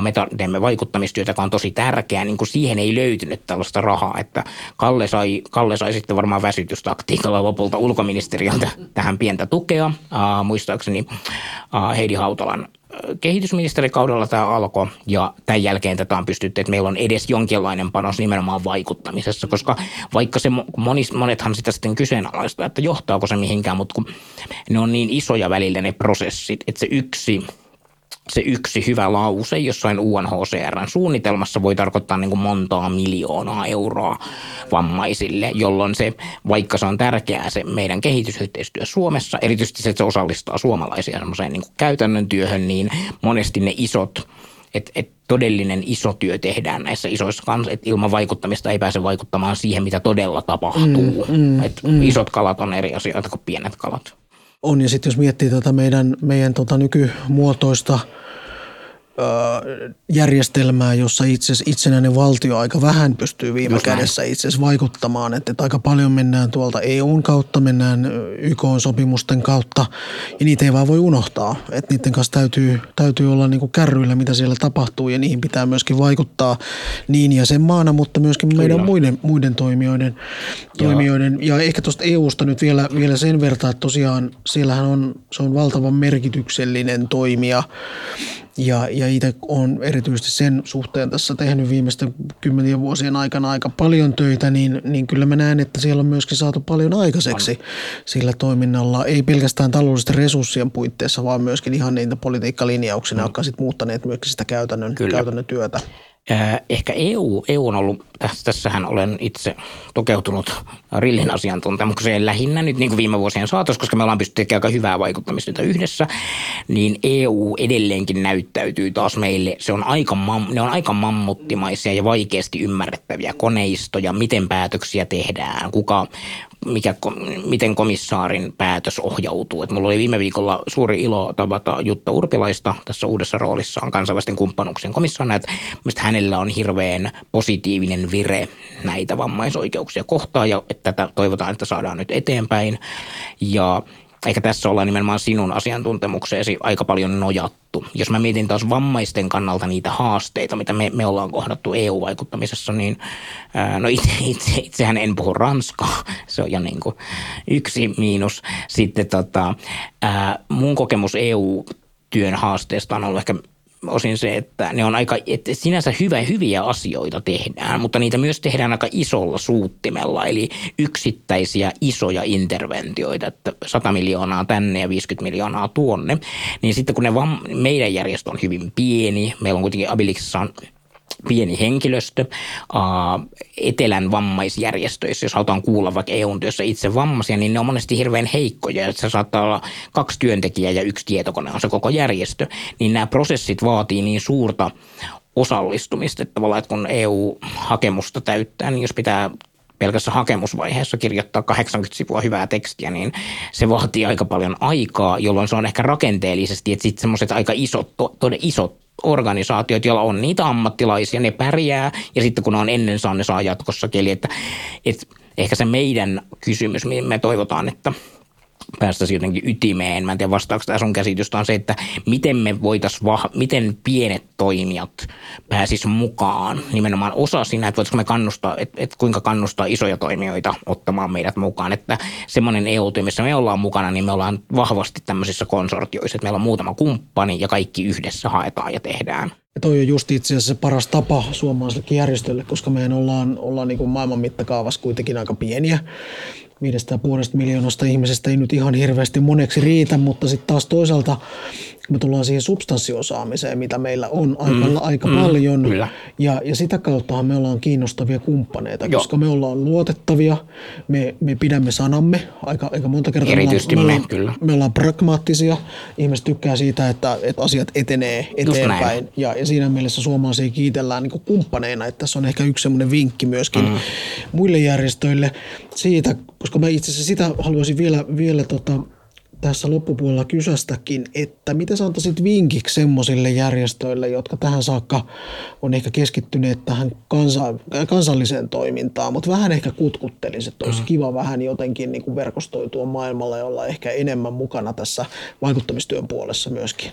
Me teemme vaikuttamistyötä, joka on tosi tärkeää, niin kuin siihen ei löytynyt tällaista rahaa, että Kalle sai, Kalle sai sitten varmaan väsytystaktiikalla lopulta ulkoministeriöltä tähän pientä tukea. Äh, muistaakseni äh, Heidi Hautalan kehitysministerikaudella tämä alkoi ja tämän jälkeen tätä on pystytty, että meillä on edes jonkinlainen panos nimenomaan vaikuttamisessa, koska vaikka se monis, monethan sitä sitten kyseenalaistaa, että johtaako se mihinkään, mutta kun ne on niin isoja välillä ne prosessit, että se yksi Se yksi hyvä lause jossain U N H C R:n suunnitelmassa voi tarkoittaa niin kuin montaa miljoonaa euroa vammaisille, jolloin se, vaikka se on tärkeää se meidän kehitysyhteistyö Suomessa, erityisesti se, että se osallistaa suomalaisia semmoiseen niin kuin käytännön työhön, niin monesti ne isot, että et todellinen iso työ tehdään näissä isoissa kanssa, että ilman vaikuttamista ei pääse vaikuttamaan siihen, mitä todella tapahtuu. Mm, mm, et mm. Isot kalat on eri asioita kuin pienet kalat. On, ja sitten jos miettii tätä meidän, meidän tota nykymuotoista järjestelmää, jossa itse itsenäinen valtio aika vähän pystyy viime Just kädessä itse vaikuttamaan. Että, että aika paljon mennään tuolta E U:n kautta, mennään Y K-sopimusten kautta ja niitä ei vaan voi unohtaa. Että niiden kanssa täytyy, täytyy olla niinku kärryillä, mitä siellä tapahtuu ja niihin pitää myöskin vaikuttaa niin jäsenmaana, mutta myöskin meidän Kyllä. muiden, muiden toimijoiden, toimijoiden. Ja ehkä tuosta E U:sta nyt vielä, vielä sen verran, että tosiaan siellähän on, se on valtavan merkityksellinen toimija. Ja, ja itse olen erityisesti sen suhteen tässä tehnyt viimeisten kymmenien vuosien aikana aika paljon töitä, niin, niin kyllä mä näen, että siellä on myöskin saatu paljon aikaiseksi sillä toiminnalla. Ei pelkästään taloudellisten resurssien puitteissa, vaan myöskin ihan niitä politiikkalinjauksina, mm. jotka sitten muuttaneet myöskin sitä käytännön, käytännön työtä. Ehkä E U, E U on ollut, tässähän olen itse tukeutunut Rillin asiantuntemukseen lähinnä nyt niin kuin viime vuosien saatossa, koska me ollaan pystytty tekemään aika hyvää vaikuttamista yhdessä, niin E U edelleenkin näyttäytyy taas meille, se on aika, ne on aika mammuttimaisia ja vaikeasti ymmärrettäviä koneistoja, miten päätöksiä tehdään, kuka, mikä, miten komissaarin päätös ohjautuu. Et mulla oli viime viikolla suuri ilo tavata Jutta Urpilaista tässä uudessa roolissaan kansainvälisten kumppanuuksien komissaarina, että hänellä on hirveän positiivinen vire näitä vammaisoikeuksia kohtaan ja tätä toivotaan, että saadaan nyt eteenpäin. Ja ehkä tässä ollaan nimenomaan sinun asiantuntemukseesi aika paljon nojattu. Jos mä mietin taas vammaisten kannalta niitä haasteita, mitä me, me ollaan kohdattu E U-vaikuttamisessa, niin ää, no itse, itse, itsehän en puhu ranskaa, se on jo niin kuin yksi miinus. Sitten tota, ää, mun kokemus E U-työn haasteesta on ollut ehkä osin se, että ne on aika, että sinänsä hyvä, hyviä asioita tehdään, mutta niitä myös tehdään aika isolla suuttimella, eli yksittäisiä isoja interventioita, että sata miljoonaa tänne ja viisikymmentä miljoonaa tuonne, niin sitten kun ne vaan, meidän järjestö on hyvin pieni, meillä on kuitenkin Abiliksissa on pieni henkilöstö, etelän vammaisjärjestöissä, jos halutaan kuulla vaikka E U-työssä itse vammaisia, niin ne on monesti hirveän heikkoja, että se saattaa olla kaksi työntekijää ja yksi tietokone on se koko järjestö, niin nämä prosessit vaatii niin suurta osallistumista, että tavallaan, että kun E U-hakemusta täyttää, niin jos pitää pelkässä hakemusvaiheessa kirjoittaa kahdeksankymmentä sivua hyvää tekstiä, niin se vaatii aika paljon aikaa, jolloin se on ehkä rakenteellisesti, että sitten semmoiset aika isot, todella isot organisaatiot, joilla on niitä ammattilaisia, ne pärjää ja sitten kun ne on ennen saa, ne saa jatkossakin. Eli että, että ehkä se meidän kysymys, me toivotaan, että päästäisiin jotenkin ytimeen. Mä en tiedä, vastaako tämä sun käsitystä on se, että miten me voitaisiin, vah- miten pienet toimijat pääsis mukaan nimenomaan osa siinä, että voitaisiinko me kannustaa, että, että kuinka kannustaa isoja toimijoita ottamaan meidät mukaan. Että semmoinen E U-työ, missä me ollaan mukana, niin me ollaan vahvasti tämmöisissä konsortioissa, että meillä on muutama kumppani ja kaikki yhdessä haetaan ja tehdään. Ja toi on just itse asiassa se paras tapa suomalaisillekin järjestölle, koska mehän ollaan, ollaan niin kuin maailman mittakaavassa kuitenkin aika pieniä. Viidestä ja puolesta miljoonasta ihmisestä ei nyt ihan hirveästi moneksi riitä, mutta sitten taas toisaalta me tullaan siihen substanssiosaamiseen, mitä meillä on aika, mm, aika mm, paljon. Ja, ja sitä kauttahan me ollaan kiinnostavia kumppaneita, Joo. koska me ollaan luotettavia, me, me pidämme sanamme aika, aika monta kertaa. Erityisesti me, me, ollaan, kyllä. me ollaan pragmaattisia. Ihmiset tykkää siitä, että, että asiat etenee eteenpäin. Ja, ja siinä mielessä suomalaisia kiitellään niin kuin kumppaneina. Että tässä on ehkä yksi sellainen vinkki myöskin mm. muille järjestöille siitä, koska mä itse asiassa sitä haluaisin vielä... vielä tota, tässä loppupuolella kysästäkin, että mitä sä antaisit vinkiksi semmoisille järjestöille, jotka tähän saakka on ehkä keskittyneet tähän kansa- kansalliseen toimintaan, mutta vähän ehkä kutkuttelisi, että olisi kiva vähän jotenkin niin kuin verkostoitua maailmalla ja olla ehkä enemmän mukana tässä vaikuttamistyön puolessa myöskin.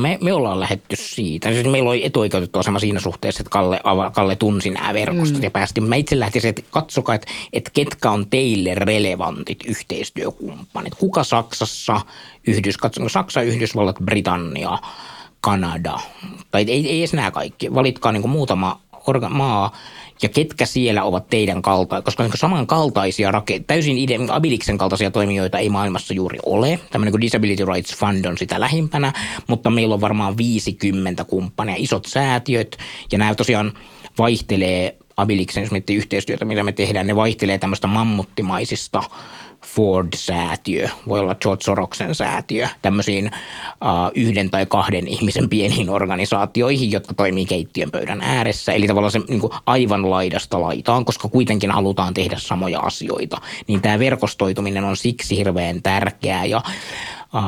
Me, me ollaan lähdetty siitä. Meillä oli etuoikeutettu asema siinä suhteessa, että Kalle, Kalle tunsi nämä verkostot mm. ja päästiin. Mä itse lähtisin, että katsokaa, että, että ketkä on teille relevantit yhteistyökumppanit. Kuka Saksassa, Yhdys, katsokaa, Saksa, Yhdysvallat, Britannia, Kanada, tai ei, ei edes nämä kaikki. Valitkaa niin kuin muutama orga, maa. Ja ketkä siellä ovat teidän kaltaisia, koska niin samankaltaisia, täysin ide- Abiliksen kaltaisia toimijoita ei maailmassa juuri ole. Tämmöinen kuin Disability Rights Fund on sitä lähimpänä, mutta meillä on varmaan viisikymmentä kumppania, isot säätiöt. Ja nämä tosiaan vaihtelee Abiliksen, jos miettii yhteistyötä, mitä me tehdään, ne vaihtelee tämmöistä mammuttimaisista Ford-säätiö, voi olla George Soroksen säätiö, tämmöisiin äh, yhden tai kahden ihmisen pieniin organisaatioihin, jotka toimii keittiön pöydän ääressä. Eli tavallaan se niin kuin aivan laidasta laitaan, koska kuitenkin halutaan tehdä samoja asioita. Niin tämä verkostoituminen on siksi hirveän tärkeää ja äh,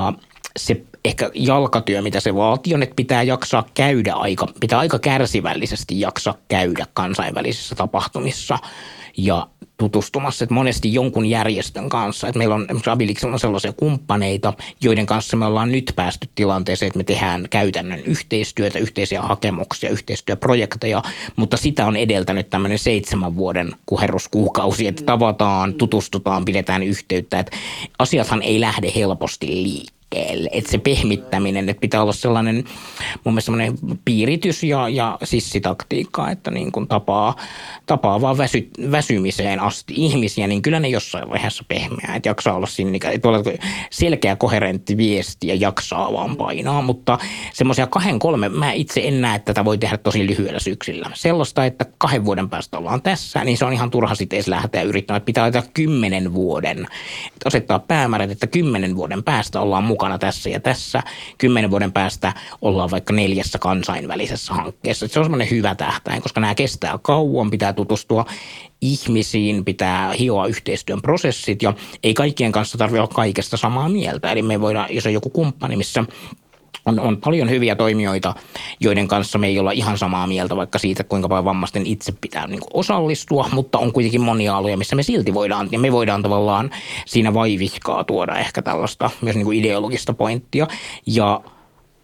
se ehkä jalkatyö, mitä se vaatii, on, että pitää jaksaa käydä aika, pitää aika kärsivällisesti jaksaa käydä kansainvälisissä tapahtumissa ja tutustumassa, että monesti jonkun järjestön kanssa, että meillä on, esimerkiksi Abiliksella on sellaisia kumppaneita, joiden kanssa me ollaan nyt päästy tilanteeseen, että me tehdään käytännön yhteistyötä, yhteisiä hakemuksia, yhteistyöprojekteja, mutta sitä on edeltänyt tämmöinen seitsemän vuoden kuherruskuukausi, että tavataan, tutustutaan, pidetään yhteyttä, että asiathan ei lähde helposti liikkeelle. Että se pehmittäminen, että pitää olla sellainen mun mielestä sellainen piiritys ja, ja sissitaktiikka, että niin kun tapaa, tapaa vaan väsy, väsymiseen asti ihmisiä, niin kyllä ne jossain vaiheessa pehmeää, että jaksaa olla sinnikä, että selkeä koherentti viesti ja jaksaa vaan painaa, mutta semmoisia kahden kolme, mä itse en näe, että tätä voi tehdä tosi lyhyellä syksillä. Sellaista, että kahden vuoden päästä ollaan tässä, niin se on ihan turha sitten edes lähteä yrittämään, että pitää ajatella kymmenen vuoden, että asettaa päämäärät, että kymmenen vuoden päästä ollaan mukana. Tässä ja tässä. Kymmenen vuoden päästä ollaan vaikka neljässä kansainvälisessä hankkeessa. Se on semmoinen hyvä tähtäin, koska nämä kestää kauan, pitää tutustua ihmisiin, pitää hioa yhteistyön prosessit ja ei kaikkien kanssa tarvitse olla kaikesta samaa mieltä. Eli me voidaan, jos on joku kumppani, missä on, on paljon hyviä toimijoita, joiden kanssa me ei olla ihan samaa mieltä vaikka siitä, kuinka paljon vammaisten itse pitää niin kuin osallistua, mutta on kuitenkin monia aloja, missä me silti voidaan, ja me voidaan tavallaan siinä vaivihkaa tuoda ehkä tällaista myös niin kuin ideologista pointtia ja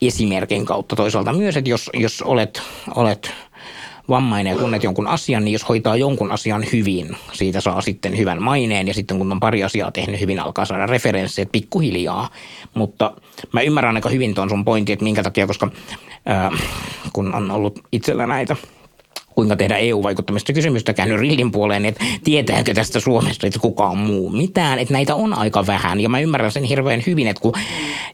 esimerkin kautta toisaalta myös, että jos, jos olet, olet vammainen ja tunnet jonkun asian, niin jos hoitaa jonkun asian hyvin, siitä saa sitten hyvän maineen ja sitten kun on pari asiaa tehnyt hyvin, alkaa saada referenssejä pikkuhiljaa. Mutta mä ymmärrän aika hyvin tuon sun pointin, että minkä takia, koska ää, kun on ollut itsellä näitä kuinka tehdä E U-vaikuttamista kysymystä käynyt Rillin puoleen, että tietääkö tästä Suomesta, että kukaan muu mitään, että näitä on aika vähän. Ja mä ymmärrän sen hirveän hyvin, että kun,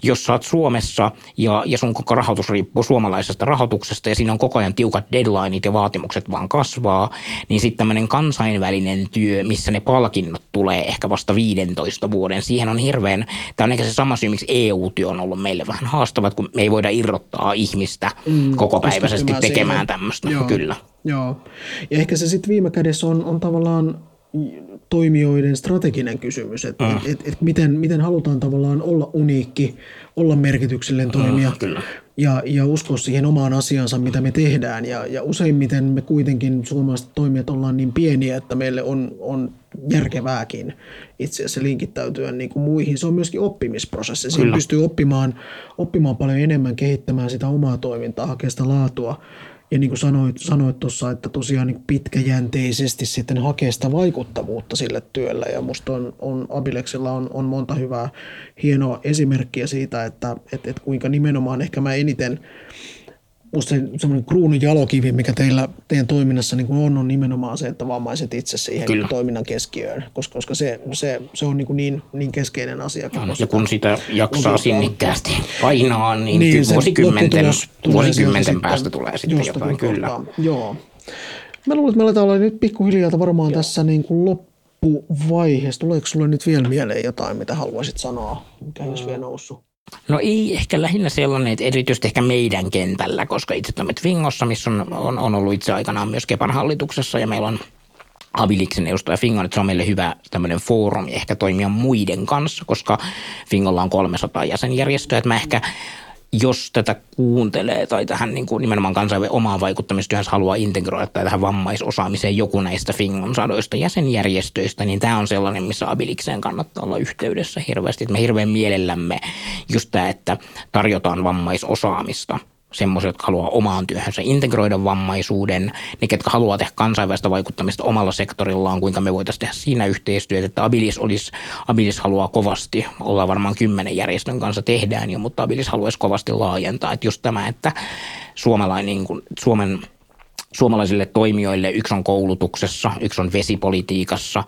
jos sä oot Suomessa ja, ja sun koko rahoitus riippuu suomalaisesta rahoituksesta ja siinä on koko ajan tiukat deadlineit ja vaatimukset vaan kasvaa, niin sitten tämmöinen kansainvälinen työ, missä ne palkinnot tulee ehkä vasta viidentoista vuoden, siihen on hirveän, tämä on ehkä se sama syy, miksi E U-työ on ollut meille vähän haastava, kun me ei voida irrottaa ihmistä mm, kokopäiväisesti tekemään tämmöistä, kyllä. Joo, ja ehkä se sitten viime kädessä on, on tavallaan toimijoiden strateginen kysymys, että ah. et, et miten, miten halutaan tavallaan olla uniikki, olla merkityksellinen toimija ah, ja, ja uskoa siihen omaan asiansa, mitä me tehdään. Ja, ja useimmiten me kuitenkin suomalaiset toimijat ollaan niin pieniä, että meille on, on järkevääkin itse asiassa linkittäytyä niin kuin muihin. Se on myöskin oppimisprosessi. Siinä Kyllä. pystyy oppimaan, oppimaan paljon enemmän, kehittämään sitä omaa toimintaa, hakea sitä laatua. Ja niin kuin sanoit, sanoit tuossa, että tosiaan niin pitkäjänteisesti sitten hakee sitä vaikuttavuutta sille työllä. Ja musta on, on Abilexilla on, on monta hyvää, hienoa esimerkkiä siitä, että et, et kuinka nimenomaan ehkä mä eniten, musta semmoinen kruununjalokivi, mikä teillä, teidän toiminnassa niin on, on nimenomaan se, että vammaiset itse siihen Kyllä. toiminnan keskiöön. Koska, koska se, se, se on niin, niin, niin keskeinen asia. Ja kun sitä jaksaa sinnikkäästi painaa, niin, niin vuosikymmenten, vuosikymmenten päästä tulee sitten jotain. Kyllä. Joo. Mä luulen, että me aletaan olla nyt pikkuhiljaa varmaan Joo. tässä niin kuin loppuvaiheessa. Tuleeko sulle nyt vielä mieleen jotain, mitä haluaisit sanoa, mikä olisi vielä noussut? No ei ehkä lähinnä sellainen, että erityisesti ehkä meidän kentällä, koska itse olemme Fingossa, missä on, on, on ollut itse aikanaan myös Kepan hallituksessa ja meillä on Abiliksen edustaja Fingon, että se on meille hyvä tämmöinen foorumi ehkä toimia muiden kanssa, koska Fingolla on kolmesataa jäsenjärjestöä, että mä ehkä jos tätä kuuntelee tai tähän niin kuin nimenomaan kansainvälisen omaan vaikuttamistyöhön haluaa integroida tai tähän vammaisosaamiseen joku näistä Fingon sadoista jäsenjärjestöistä, niin tämä on sellainen, missä Abilikseen kannattaa olla yhteydessä hirveästi. Että me hirveän mielellämme just tämä, että tarjotaan vammaisosaamista. Semmoiset, jotka haluaa omaan työhönsä integroida vammaisuuden, ne, ketkä haluaa tehdä kansainvälistä vaikuttamista omalla sektorillaan, kuinka me voitaisiin tehdä siinä yhteistyötä, että Abilis, olisi, Abilis haluaa kovasti, ollaan varmaan kymmenen järjestön kanssa tehdään jo, mutta Abilis haluaisi kovasti laajentaa, että just tämä, että suomalainen, niin kuin, Suomen, suomalaisille toimijoille yksi on koulutuksessa, yksi on vesipolitiikassa,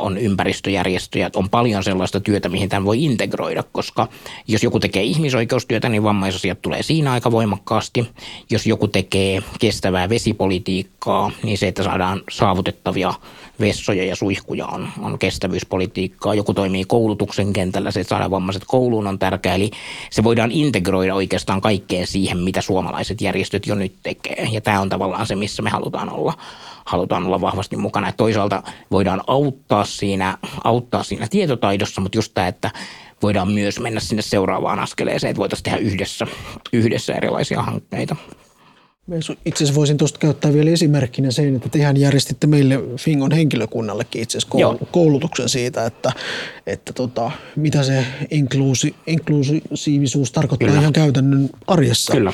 on ympäristöjärjestöjä, on paljon sellaista työtä, mihin tämän voi integroida, koska jos joku tekee ihmisoikeustyötä, niin vammaisasiat tulee siinä aika voimakkaasti. Jos joku tekee kestävää vesipolitiikkaa, niin se, että saadaan saavutettavia vessoja ja suihkuja on, on kestävyyspolitiikkaa. Joku toimii koulutuksen kentällä, se, että saadaan vammaiset kouluun on tärkeää. Eli se voidaan integroida oikeastaan kaikkeen siihen, mitä suomalaiset järjestöt jo nyt tekee. Ja tämä on tavallaan se, missä me halutaan olla, halutaan olla vahvasti mukana. Että toisaalta voidaan auttaa auttaa siinä, auttaa siinä tietotaidossa, mutta just tämä, että voidaan myös mennä sinne seuraavaan askeleeseen, että voitaisiin tehdä yhdessä, yhdessä erilaisia hankkeita. Itse asiassa voisin tuosta käyttää vielä esimerkkinä sen, että tehän järjestitte meille Fingon henkilökunnallekin itse asiassa koulutuksen siitä, että, että tota, mitä se inkluusi, inkluusiivisuus tarkoittaa Kyllä. ihan käytännön arjessa. Kyllä.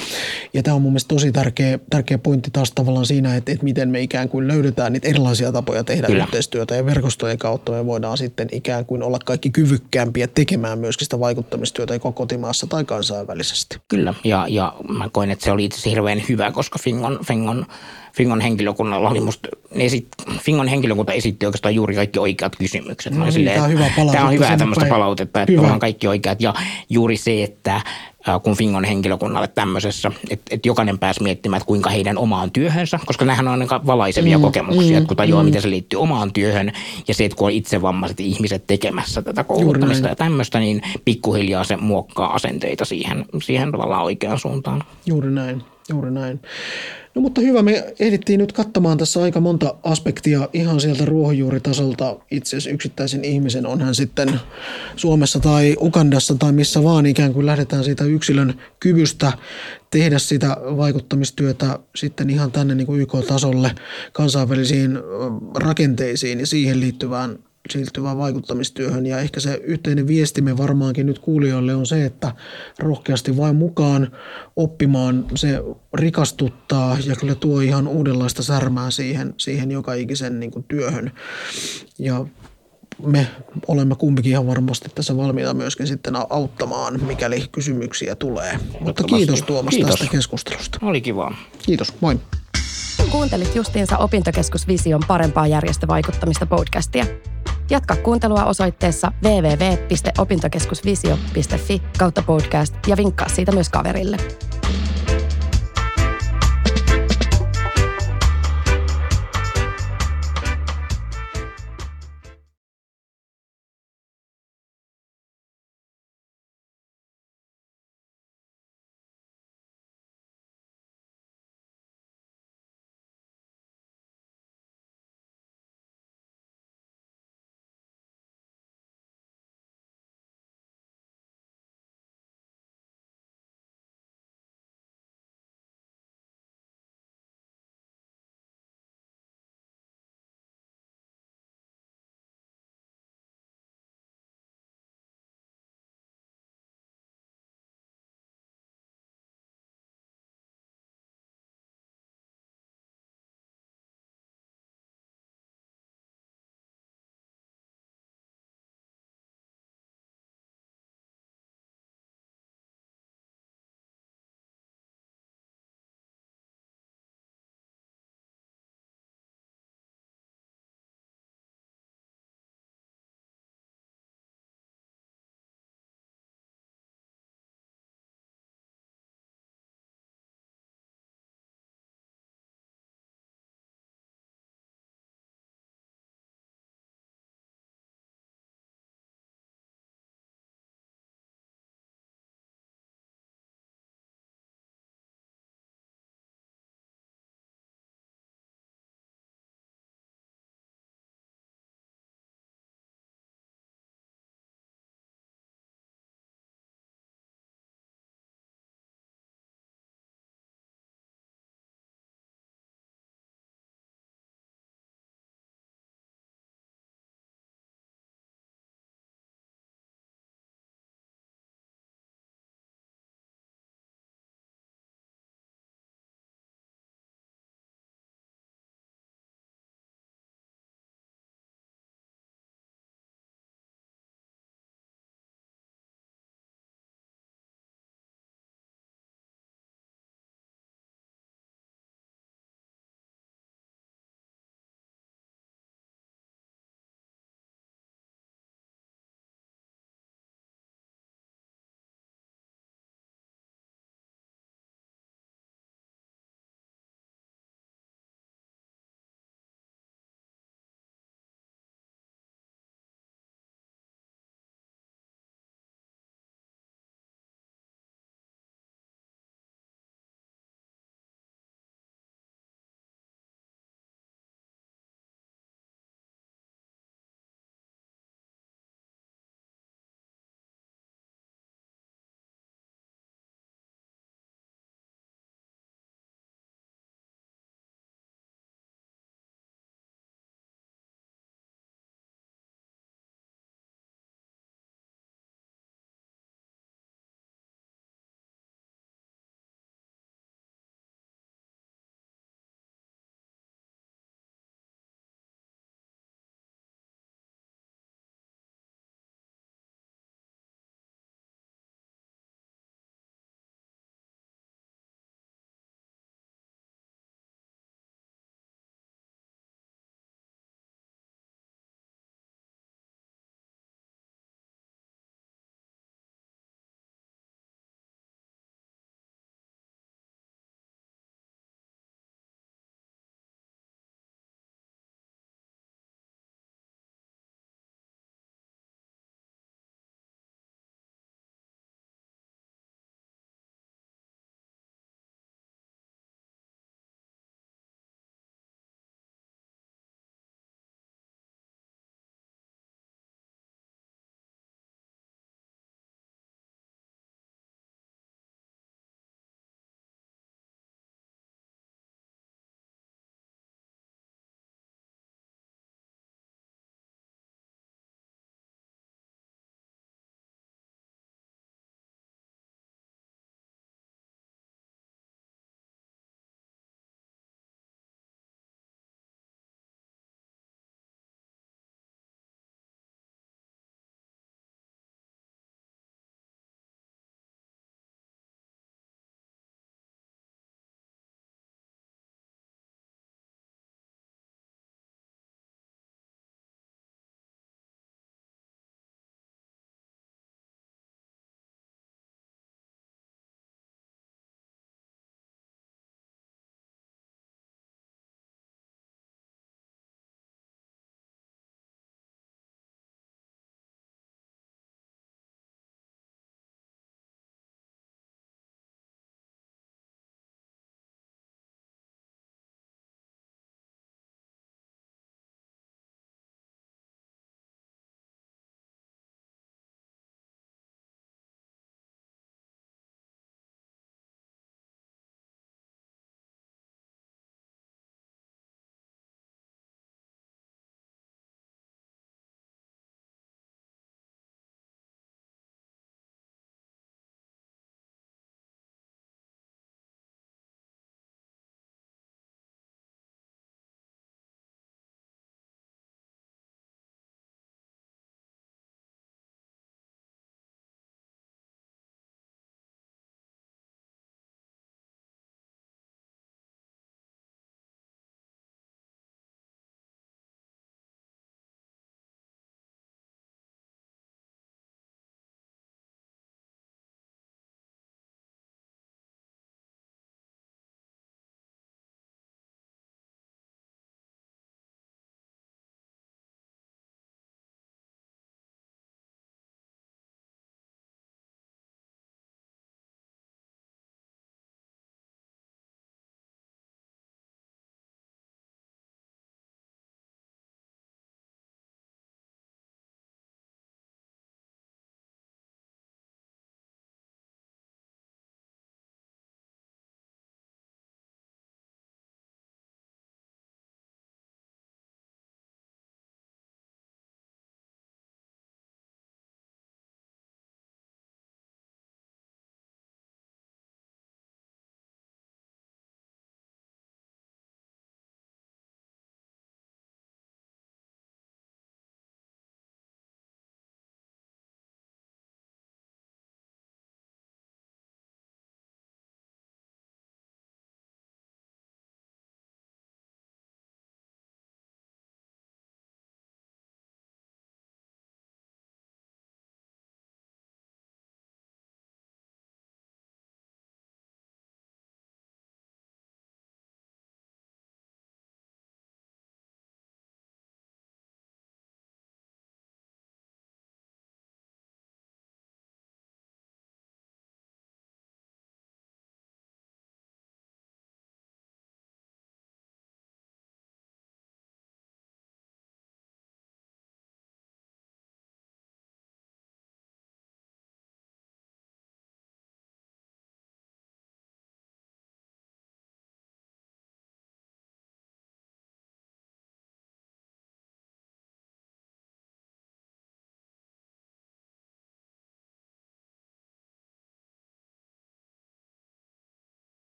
Ja tämä on mun mielestä tosi tärkeä, tärkeä pointti taas tavallaan siinä, että, että miten me ikään kuin löydetään niitä erilaisia tapoja tehdä Kyllä. yhteistyötä ja verkostojen kautta me voidaan sitten ikään kuin olla kaikki kyvykkäämpiä tekemään myöskin sitä vaikuttamistyötä joko kotimaassa tai kansainvälisesti. Kyllä, ja, ja mä koin, että se oli itse asiassa hirveän hyvä, koska Fingon, Fingon, Fingon henkilökunnalla oli musta, esit, Fingon henkilökunta esitti oikeastaan juuri kaikki oikeat kysymykset. No, silleen, tämä on hyvä palautetta. Tämä on hyvää tämmöistä palautetta, että ollaan kaikki oikeat. Ja juuri se, että kun Fingon henkilökunnalle tämmöisessä, että, että jokainen pääsi miettimään, että kuinka heidän omaan työhönsä, koska nämähän on aika valaisevia mm, kokemuksia, mm, että kun tajuaa, mm. miten se liittyy omaan työhön ja se, että kun on itse vammaiset ihmiset tekemässä tätä kouluttamista ja tämmöistä, niin pikkuhiljaa se muokkaa asenteita siihen, siihen tavallaan oikeaan suuntaan. Juuri näin. Juuri näin. No mutta hyvä, me ehdittiin nyt kattamaan tässä aika monta aspektia ihan sieltä ruohonjuuritasolta itse asiassa yksittäisen ihmisen, onhan sitten Suomessa tai Ugandassa tai missä vaan, ikään kuin lähdetään siitä yksilön kyvystä tehdä sitä vaikuttamistyötä sitten ihan tänne niin kuin Y K-tasolle, kansainvälisiin rakenteisiin ja siihen liittyvään, liittyvään vaikuttamistyöhön. Ja ehkä se yhteinen viestimme varmaankin nyt kuulijoille on se, että rohkeasti vain mukaan oppimaan se rikastuttaa ja kyllä tuo ihan uudenlaista särmää siihen, siihen joka ikisen niin kuin työhön. Ja me olemme kumpikin ihan varmasti tässä valmiita myöskin sitten auttamaan, mikäli kysymyksiä tulee. Mutta kiitos Tuomas kiitos. tästä keskustelusta. Oli kiva. Kiitos, moi. Kuuntelit justiinsa Opintokeskus Vision parempaa järjestövaikuttamista podcastia. Jatka kuuntelua osoitteessa www piste opintokeskusvisio piste fi kautta podcast ja vinkkaa siitä myös kaverille.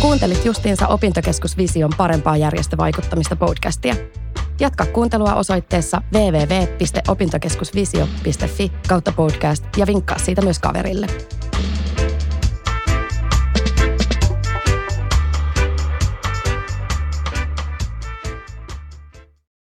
Kuuntelit justiinsa Opintokeskus Vision parempaa järjestövaikuttamista podcastia. Jatka kuuntelua osoitteessa www piste opintokeskusvisio piste fi kautta podcast ja vinkkaa siitä myös kaverille.